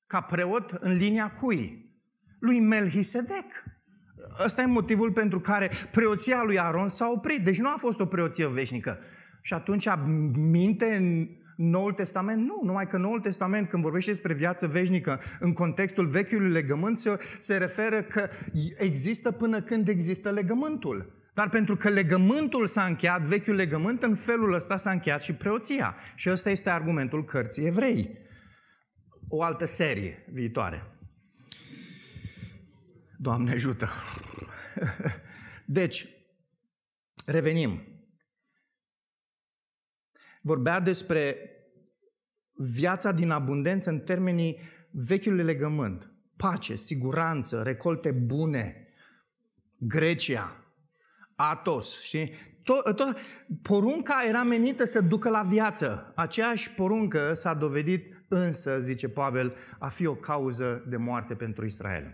ca preot în linia cui? Lui Melchisedec. Ăsta e motivul pentru care preoția lui Aron s-a oprit. Deci nu a fost o preoție veșnică. Și atunci minte în Noul Testament? Nu, numai că Noul Testament, când vorbește despre viață veșnică în contextul vechiului legământ, se, se referă că există până când există legământul. Dar pentru că legământul s-a încheiat, vechiul legământ, în felul ăsta s-a încheiat și preoția. Și ăsta este argumentul cărții Evrei. O altă serie viitoare. Doamne ajută! Deci, revenim. vorbea despre viața din abundență în termenii vechiului legământ. Pace, siguranță, recolte bune, Grecia, Atos, știi? Tot, tot, porunca era menită să ducă la viață. Aceeași poruncă s-a dovedit însă, zice Pavel, a fi o cauză de moarte pentru Israel.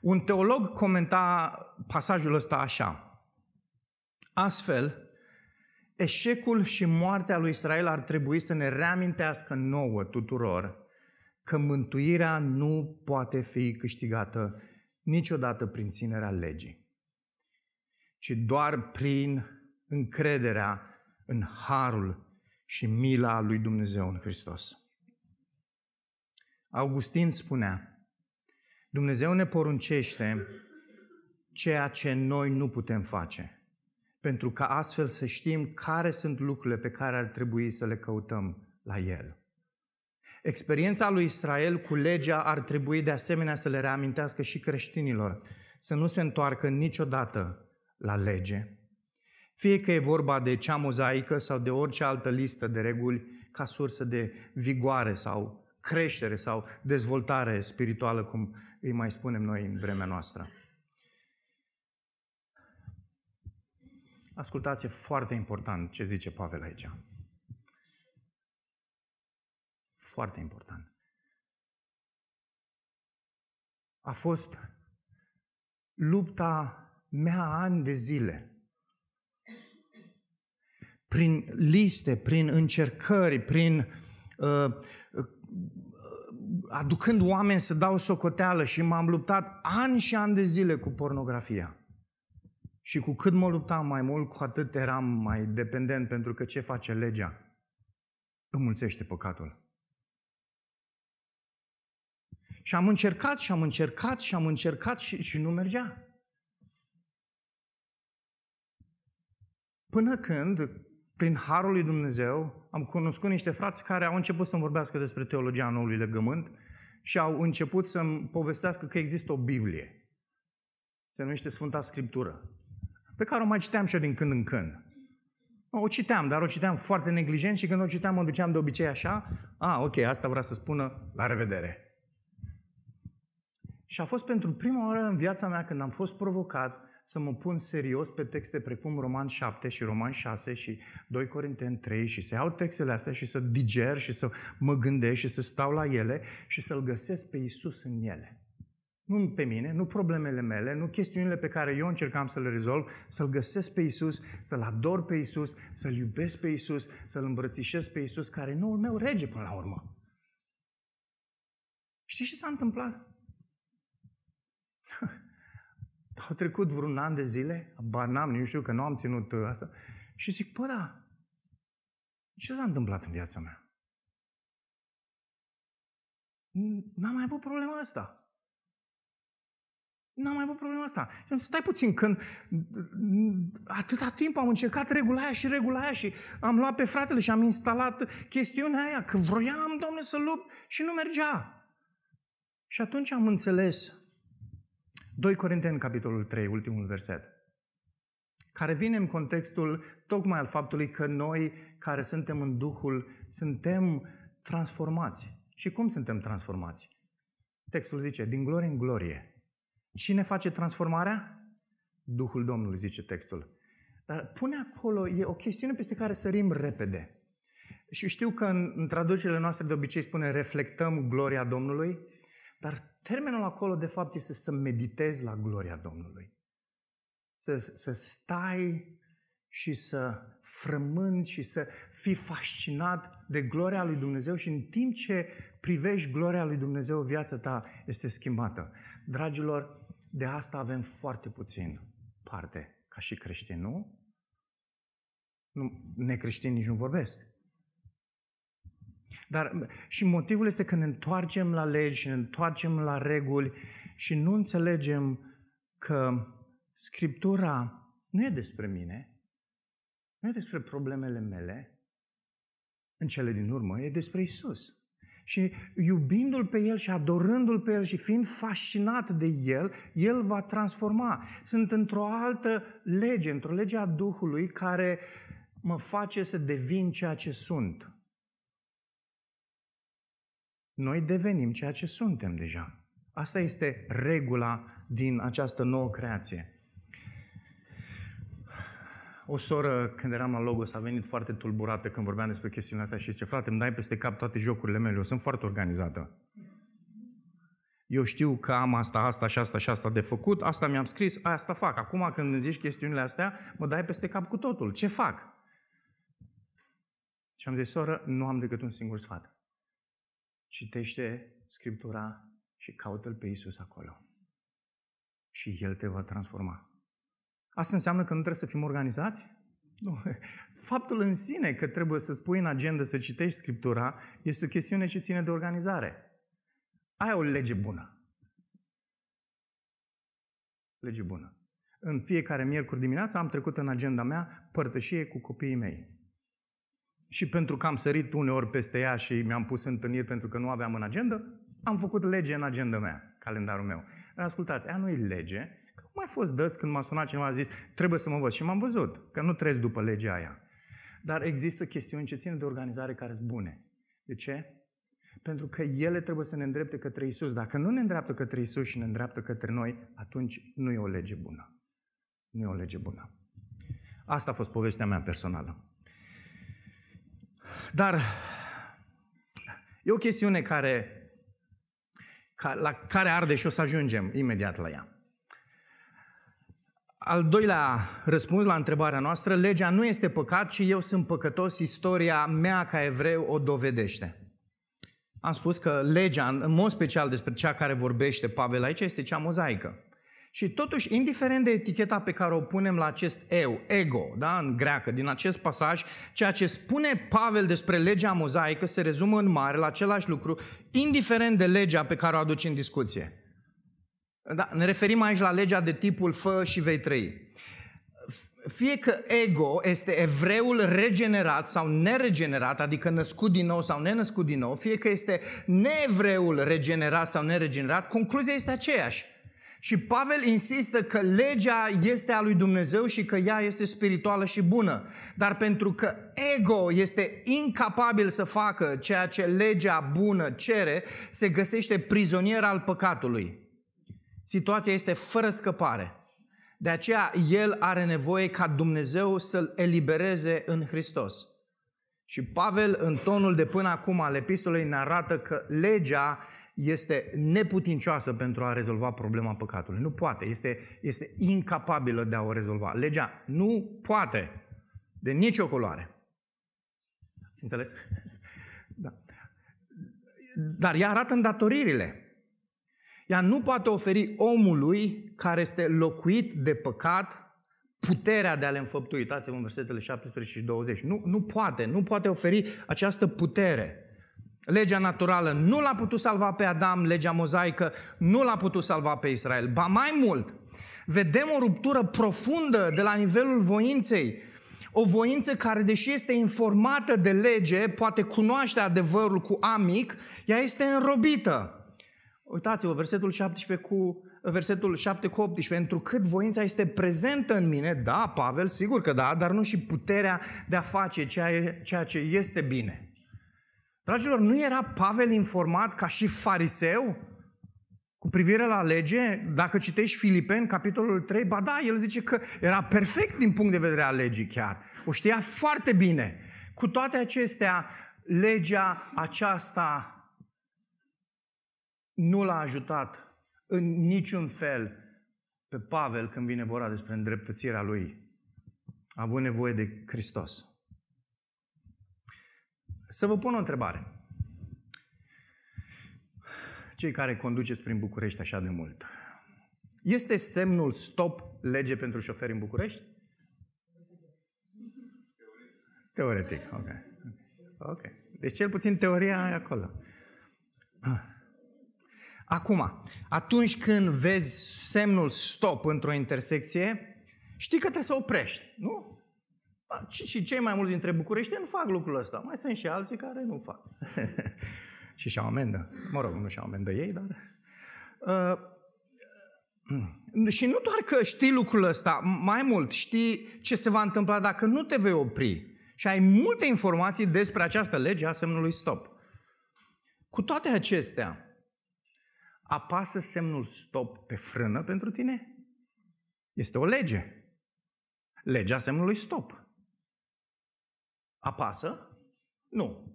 Un teolog comenta pasajul ăsta așa. Astfel, eșecul și moartea lui Israel ar trebui să ne reamintească nouă tuturor că mântuirea nu poate fi câștigată niciodată prin ținerea legii, ci doar prin încrederea în harul și mila lui Dumnezeu în Hristos. Augustin spunea: Dumnezeu ne poruncește ceea ce noi nu putem face, pentru că astfel să știm care sunt lucrurile pe care ar trebui să le căutăm la El. Experiența lui Israel cu legea ar trebui de asemenea să le reamintească și creștinilor, să nu se întoarcă niciodată la lege. Fie că e vorba de cea mozaică sau de orice altă listă de reguli ca sursă de vigoare sau creștere sau dezvoltare spirituală, cum îi mai spunem noi în vremea noastră. Ascultați, e foarte important ce zice Pavel aici. Foarte important. A fost lupta mea ani de zile. Prin liste, prin încercări, prin uh, aducând oameni să dau socoteală, și m-am luptat ani și ani de zile cu pornografia. Și cu cât mă luptam mai mult, cu atât eram mai dependent, pentru că ce face legea? Înmulțește păcatul. Și am încercat și am încercat și am încercat și, și nu mergea. Până când, prin harul lui Dumnezeu, am cunoscut niște frați care au început să-mi vorbească despre teologia noului legământ și au început să-mi povestească că există o Biblie. Se numește Sfânta Scriptură, pe care o mai citeam și eu din când în când. O citeam, dar o citeam foarte neglijent și când o citeam mă duceam de obicei așa. A, ok, asta vrea să spună, la revedere. Și a fost pentru prima oară în viața mea când am fost provocat să mă pun serios pe texte precum Roman șapte și Roman șase și doi Corinteni trei și să iau textele astea și să diger și să mă gândesc și să stau la ele și să-L găsesc pe Isus în ele. Nu pe mine, nu problemele mele, nu chestiunile pe care eu încercam să le rezolv, să-L găsesc pe Isus, să-L ador pe Isus, să-L iubesc pe Isus, să-L îmbrățișez pe Isus, care e noul meu rege până la urmă. Știți ce s-a întâmplat? Au trecut vreun an de zile, ba n-am, nu știu că nu am ținut asta. Și zic, bă, da, ce s-a întâmplat în viața mea? N-am mai avut problema asta. N-am mai avut problema asta. Stai puțin, când atâta timp am încercat regula aia și regula aia și am luat pe fratele și am instalat chestiunea aia, că vroiam, Doamne, să lupt și nu mergea. Și atunci am înțeles doi Corinteni, capitolul trei, ultimul verset, care vine în contextul tocmai al faptului că noi care suntem în Duhul suntem transformați. Și cum suntem transformați? Textul zice, din glorie în glorie. Cine face transformarea? Duhul Domnului, zice textul. Dar pune acolo, e o chestiune peste care sărim repede. Și știu că în, în traducerile noastre de obicei spune reflectăm gloria Domnului, dar termenul acolo, de fapt, este să meditezi la gloria Domnului. Să, să stai și să frământi și să fii fascinat de gloria lui Dumnezeu și în timp ce privești gloria lui Dumnezeu, viața ta este schimbată. Dragilor, de asta avem foarte puțin parte ca și creștini, nu? Nu, necreștini nici nu vorbesc. Dar și motivul este că ne întoarcem la legi și ne întoarcem la reguli și nu înțelegem că Scriptura nu e despre mine, nu e despre problemele mele, în cele din urmă, e despre Isus. Și iubindu-L pe El și adorându-L pe El și fiind fascinat de El, El va transforma. Sunt într-o altă lege, într-o lege a Duhului care mă face să devin ceea ce sunt. Noi devenim ceea ce suntem deja. Asta este regula din această nouă creație. O soră, când eram la Logos, a venit foarte tulburată când vorbeam despre chestiunea asta și zice: frate, îmi dai peste cap toate jocurile mele, eu sunt foarte organizată. Eu știu că am asta, asta și asta și asta de făcut, asta mi-am scris, asta fac. Acum când îmi zici chestiunile astea, mă dai peste cap cu totul. Ce fac? Și am zis: soră, nu am decât un singur sfat. Citește Scriptura și caută-L pe Isus acolo. Și El te va transforma. Asta înseamnă că nu trebuie să fim organizați? Nu. Faptul în sine că trebuie să-ți pui în agenda să citești Scriptura este o chestiune ce ține de organizare. Aia e o lege bună. Lege bună. În fiecare miercuri dimineața am trecut în agenda mea părtășie cu copiii mei. Și pentru că am sărit uneori peste ea și mi-am pus întâlniri pentru că nu aveam în agenda, am făcut lege în agenda mea, calendarul meu. Ascultați, aia nu e lege. Că mai fost dăți când m-a sunat cineva, a zis trebuie să mă văd și m-am văzut, că nu treci după legea aia. Dar există chestiuni ce țin de organizare care sunt bune. De ce? Pentru că ele trebuie să ne îndrepte către Isus. Dacă nu ne îndreaptă către Isus și ne îndreaptă către noi, atunci nu e o lege bună. Nu e o lege bună. Asta a fost povestea mea personală. Dar e o chestiune care, la care arde și o să ajungem imediat la ea. Al doilea răspuns la întrebarea noastră: legea nu este păcat și eu sunt păcătos, istoria mea ca evreu o dovedește. Am spus că legea, în mod special despre cea care vorbește Pavel aici, este cea mozaică. Și totuși, indiferent de eticheta pe care o punem la acest eu, ego, da, în greacă, din acest pasaj, ceea ce spune Pavel despre legea mozaică se rezumă în mare la același lucru, indiferent de legea pe care o aduce în discuție. Da, ne referim aici la legea de tipul fă și vei trăi. Fie că ego este evreul regenerat sau neregenerat, adică născut din nou sau nenăscut din nou, fie că este neevreul regenerat sau neregenerat, concluzia este aceeași. Și Pavel insistă că legea este a lui Dumnezeu și că ea este spirituală și bună. Dar pentru că ego este incapabil să facă ceea ce legea bună cere, se găsește prizonier al păcatului. Situația este fără scăpare. De aceea el are nevoie ca Dumnezeu să-l elibereze în Hristos. Și Pavel, în tonul de până acum al epistolei, ne arată că legea este neputincioasă pentru a rezolva problema păcatului. Nu poate, este, este incapabilă de a o rezolva. Legea nu poate, de nicio culoare. Ați înțeles? Da. Dar ea arată îndatoririle. Ea nu poate oferi omului care este locuit de păcat puterea de a le înfăptui. Uitați-vă în versetele șaptesprezece și douăzeci. Nu, nu poate, nu poate oferi această putere. Legea naturală nu l-a putut salva pe Adam, legea mozaică nu l-a putut salva pe Israel. Ba mai mult, vedem o ruptură profundă de la nivelul voinței. O voință care, deși este informată de lege, poate cunoaște adevărul cu amic, ea este înrobită. Uitați-vă, versetul șaptesprezece cu versetul șapte cu optsprezece, întrucât voința este prezentă în mine, da, Pavel, sigur că da, dar nu și puterea de a face ceea ce este bine. Dragilor, nu era Pavel informat ca și fariseu cu privire la lege? Dacă citești Filipeni, capitolul trei, ba da, el zice că era perfect din punct de vedere al legii chiar. O știa foarte bine. Cu toate acestea, legea aceasta nu l-a ajutat în niciun fel pe Pavel când vine vorba despre îndreptățirea lui. A avut nevoie de Hristos. Să vă pun o întrebare. Cei care conduceți prin București așa de mult, este semnul stop lege pentru șoferi în București? Teoretic. Teoretic, ok. okay. Deci cel puțin teoria e acolo. Acum, atunci când vezi semnul stop într-o intersecție, știi că trebuie să oprești, nu? Și cei mai mulți dintre bucureșteni nu fac lucrul ăsta. Mai sunt și alții care nu fac. Și și-au amendă. Mă rog, nu și-au amendă ei, dar... Uh, și nu doar că știi lucrul ăsta, mai mult știi ce se va întâmpla dacă nu te vei opri. și ai multe informații despre această lege a semnului stop. Cu toate acestea, apasă semnul stop pe frână pentru tine? Este o lege. Legea semnului stop. Apasă? Nu.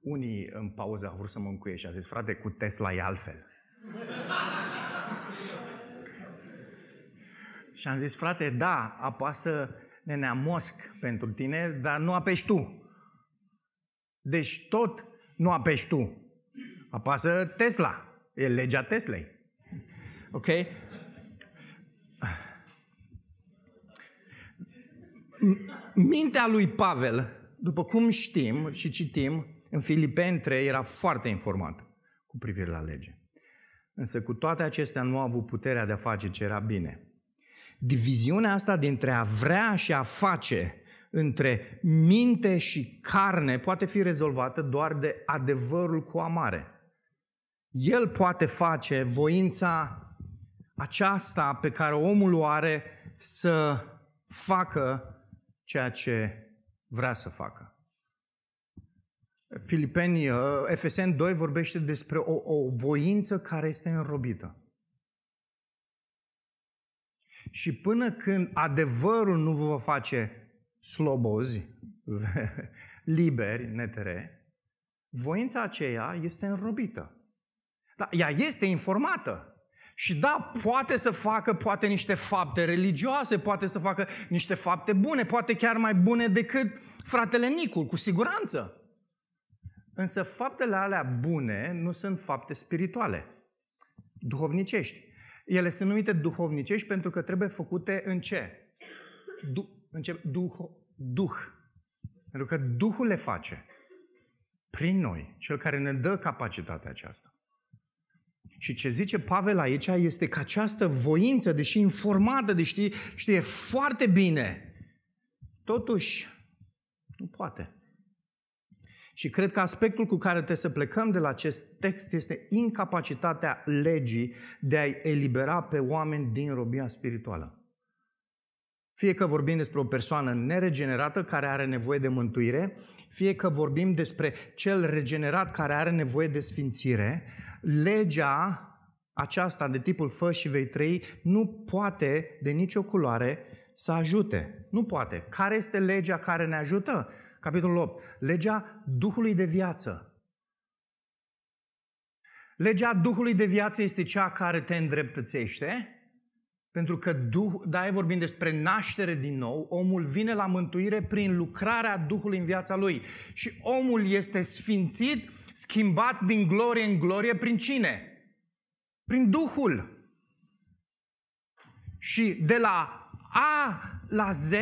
Unii în pauză au vrut să mă încuie și a zis, frate, cu Tesla e altfel. Și am zis, frate, da, apasă nenea mosc pentru tine, dar nu apeși tu. Deci tot nu apeși tu. Apasă Tesla. E legea Teslei. Ok? Mintea lui Pavel, după cum știm și citim, în Filipeni trei era foarte informat cu privire la lege. Însă cu toate acestea nu a avut puterea de a face ce era bine. Diviziunea asta dintre a vrea și a face, între minte și carne, poate fi rezolvată doar de adevărul cu amare. El poate face voința aceasta pe care omul o are să facă ceea ce vrea să facă. Filipeni, Efeseni doi vorbește despre o, o voință care este înrobită. Și până când adevărul nu vă face slobozi, liberi, netere, voința aceea este înrobită. Da, ea este informată. Și da, poate să facă poate niște fapte religioase, poate să facă niște fapte bune, poate chiar mai bune decât fratele Nicul, cu siguranță. Însă faptele alea bune nu sunt fapte spirituale, duhovnicești. Ele sunt numite duhovnicești pentru că trebuie făcute în ce? Du- în ce? Duh-, Duh. Pentru că Duhul le face prin noi, Cel care ne dă capacitatea aceasta. Și ce zice Pavel aici este că această voință, deși informată, deși știe foarte bine, totuși nu poate. Și cred că aspectul cu care trebuie să plecăm de la acest text este incapacitatea legii de a-i elibera pe oameni din robia spirituală. Fie că vorbim despre o persoană neregenerată care are nevoie de mântuire, fie că vorbim despre cel regenerat care are nevoie de sfințire, legea aceasta de tipul fă și vei trăi nu poate de nicio culoare să ajute. Nu poate. Care este legea care ne ajută? Capitolul opt. Legea Duhului de viață. Legea Duhului de viață este cea care te îndreptățește, pentru că, da, vorbim despre naștere din nou, omul vine la mântuire prin lucrarea Duhului în viața lui. Și omul este sfințit, schimbat din glorie în glorie prin cine? Prin Duhul. Și de la A la Z,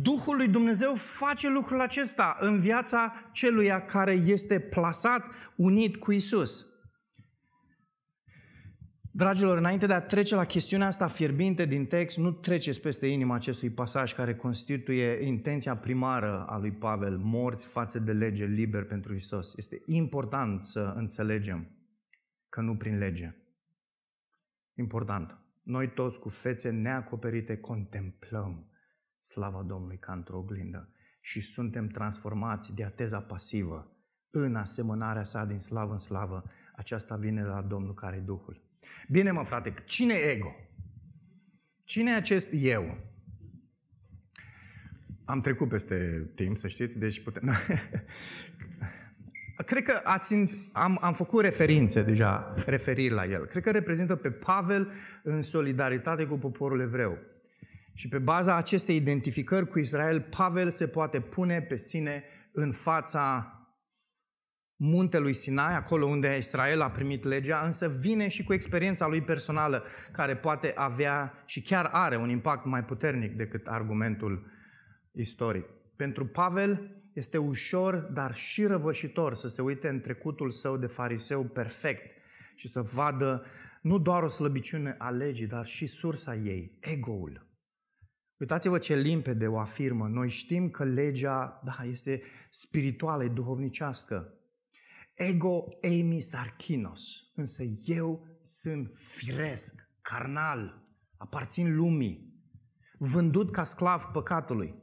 Duhul lui Dumnezeu face lucrul acesta în viața celuia care este plasat, unit cu Isus. Dragilor, înainte de a trece la chestiunea asta fierbinte din text, nu treceți peste inima acestui pasaj care constituie intenția primară a lui Pavel, morți față de lege, liber pentru Hristos. Este important să înțelegem că nu prin lege. Important. Noi toți cu fețe neacoperite contemplăm slava Domnului ca într-o oglindă și suntem transformați de ateza pasivă în asemănarea sa din slavă în slavă. Aceasta vine de la Domnul care e Duhul. Bine, mă, frate, cine e ego? Cine e acest eu? Am trecut peste timp, să știți, deci putem... Cred că ați, am, am făcut referințe deja, referiri la el. Cred că reprezintă pe Pavel în solidaritate cu poporul evreu. Și pe baza acestei identificări cu Israel, Pavel se poate pune pe sine în fața muntelui Sinai, acolo unde Israel a primit legea, însă vine și cu experiența lui personală, care poate avea și chiar are un impact mai puternic decât argumentul istoric. Pentru Pavel este ușor, dar și răvășitor să se uite în trecutul său de fariseu perfect și să vadă nu doar o slăbiciune a legii, dar și sursa ei, ego-ul. Uitați-vă ce limpede o afirmă. Noi știm că legea, da, este spirituală, e duhovnicească. Ego eimis archinos, însă eu sunt firesc, carnal, aparțin lumii, vândut ca sclav păcatului.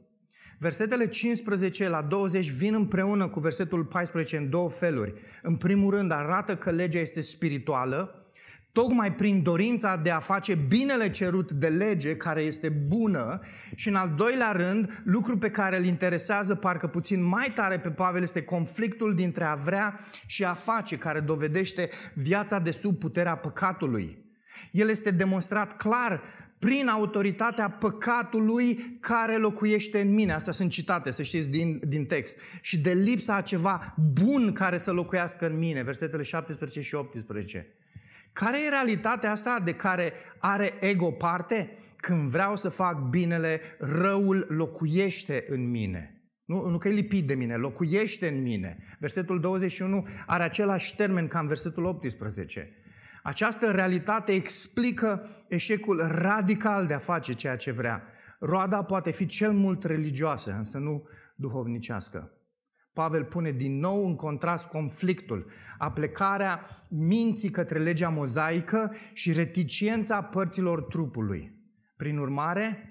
Versetele cincisprezece la douăzeci vin împreună cu versetul paisprezece în două feluri. În primul rând, arată că legea este spirituală, tocmai prin dorința de a face binele cerut de lege, care este bună, și în al doilea rând, lucru pe care îl interesează parcă puțin mai tare pe Pavel este conflictul dintre a vrea și a face, care dovedește viața de sub puterea păcatului. El este demonstrat clar prin autoritatea păcatului care locuiește în mine. Astea sunt citate, să știți, din, din text. Și de lipsa a ceva bun care să locuiască în mine. Versetele șaptesprezece și optsprezece. Care e realitatea asta de care are ego parte? Când vreau să fac binele, răul locuiește în mine. Nu, nu că e lipit de mine, locuiește în mine. Versetul douăzeci și unu are același termen ca în versetul optsprezece. Această realitate explică eșecul radical de a face ceea ce vrea. Roada poate fi cel mult religioasă, însă nu duhovnicească. Pavel pune din nou în contrast conflictul, aplecarea minții către legea mozaică și reticiența părților trupului. Prin urmare,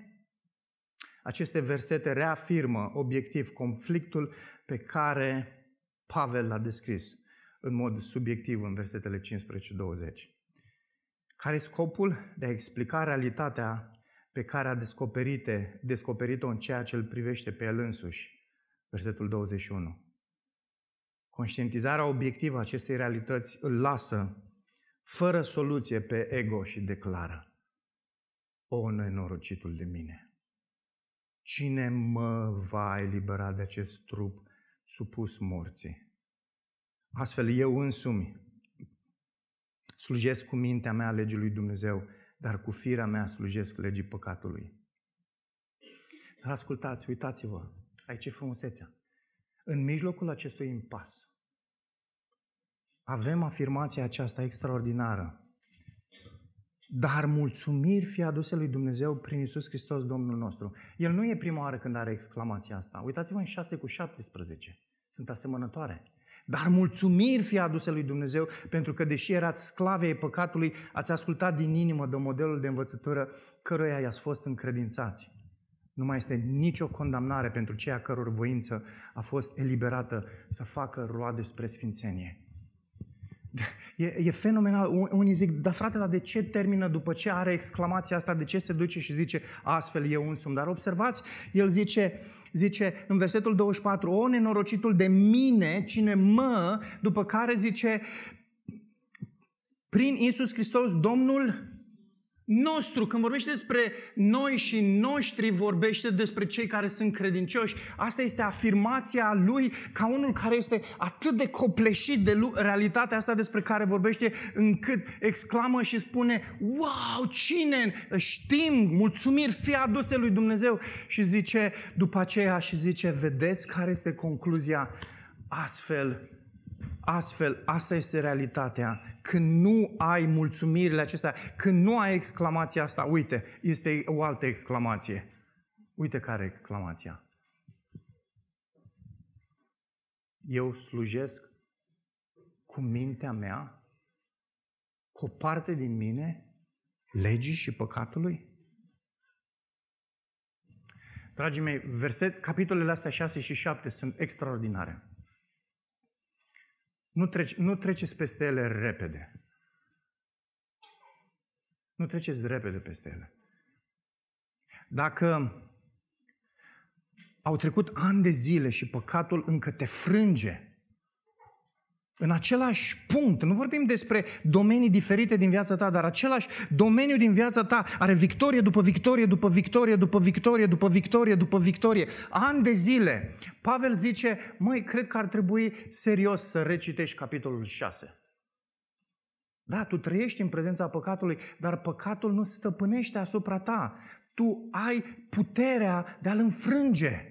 aceste versete reafirmă obiectiv conflictul pe care Pavel l-a descris în mod subiectiv în versetele cincisprezece douăzeci. Care e scopul? De a explica realitatea pe care a descoperit-o în ceea ce îl privește pe el însuși. Versetul douăzeci și unu. Conștientizarea obiectivă a acestei realități îl lasă fără soluție pe ego și declară: o, nenorocitul de mine! Cine mă va elibera de acest trup supus morții? Astfel eu însumi slujesc cu mintea mea legii lui Dumnezeu, dar cu firea mea slujesc legii păcatului. Dar ascultați, uitați-vă, aici e frumusețea. În mijlocul acestui impas avem afirmația aceasta extraordinară: dar mulțumiri fie aduse lui Dumnezeu prin Iisus Hristos Domnul nostru. El nu e prima oară când are exclamația asta. Uitați-vă în șase cu șaptesprezece. Sunt asemănătoare. Dar mulțumiri fie aduse lui Dumnezeu, pentru că deși erați sclavi ai păcatului, ați ascultat din inimă de modelul de învățătură căruia i-ați fost încredințați. Nu mai este nicio condamnare pentru cei a căror voință a fost eliberată să facă roade spre sfințenie. E, e fenomenal. Unii zic: dar frate, dar de ce termină după ce are exclamația asta? De ce se duce și zice: astfel eu însumi? Dar observați, el zice, zice în versetul douăzeci și patru: o, nenorocitul de mine, cine mă? După care zice: prin Iisus Hristos Domnul nostru. Când vorbește despre noi și noștri, vorbește despre cei care sunt credincioși. Asta este afirmația lui ca unul care este atât de copleșit de realitatea asta despre care vorbește, încât exclamă și spune: wow, cine? Știm, mulțumiri fie aduse lui Dumnezeu. Și zice după aceea și zice: vedeți care este concluzia? Astfel, astfel, asta este realitatea. Când nu ai mulțumirile acestea, când nu ai exclamația asta, uite, este o altă exclamație. Uite care e exclamația: eu slujesc cu mintea mea, cu o parte din mine, legii și păcatului? Dragii mei, verset, capitolele astea șase și șapte sunt extraordinare. Nu, trece, nu treceți peste ele repede. Nu treceți repede peste ele. Dacă au trecut ani de zile și păcatul încă te frânge, în același punct, nu vorbim despre domenii diferite din viața ta, dar același domeniu din viața ta are victorie după victorie, după victorie, după victorie, după victorie, după victorie, ani de zile. Pavel zice: măi, cred că ar trebui serios să recitești capitolul șase. Da, tu trăiești în prezența păcatului, dar păcatul nu stăpânește asupra ta. Tu ai puterea de a-l înfrânge.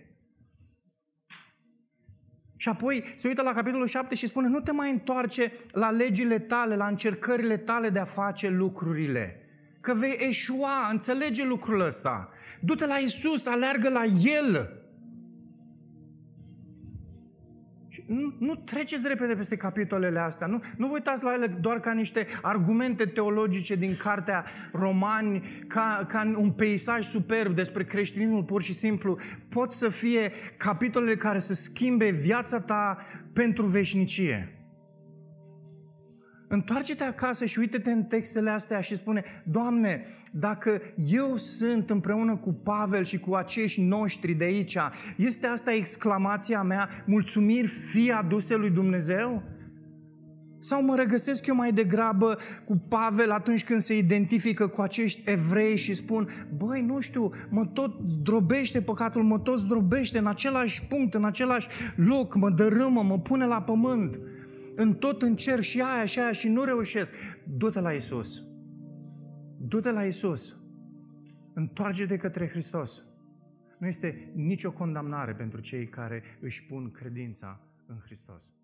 Și apoi se uită la capitolul șapte și spune: nu te mai întoarce la legile tale, la încercările tale de a face lucrurile. Că vei eșua, înțelege lucrul ăsta. Du-te la Isus, aleargă la El. Nu, nu treceți repede peste capitolele astea, nu, nu vă uitați la ele doar ca niște argumente teologice din cartea Romani, ca, ca un peisaj superb despre creștinismul pur și simplu. Pot să fie capitolele care să schimbe viața ta pentru veșnicie. Întoarce-te acasă și uite-te în textele astea și spune: Doamne, dacă eu sunt împreună cu Pavel și cu acești noștri de aici, este asta exclamația mea, mulțumiri fie aduse lui Dumnezeu? Sau mă regăsesc eu mai degrabă cu Pavel atunci când se identifică cu acești evrei și spun: băi, nu știu, mă tot zdrobește păcatul, mă tot zdrobește în același punct, în același loc, mă dărâmă, mă pune la pământ. În tot încerc și aia și aia și nu reușesc. Du-te la Isus. Du-te la Isus. Întoarce-te către Hristos. Nu este nicio condamnare pentru cei care își pun credința în Hristos.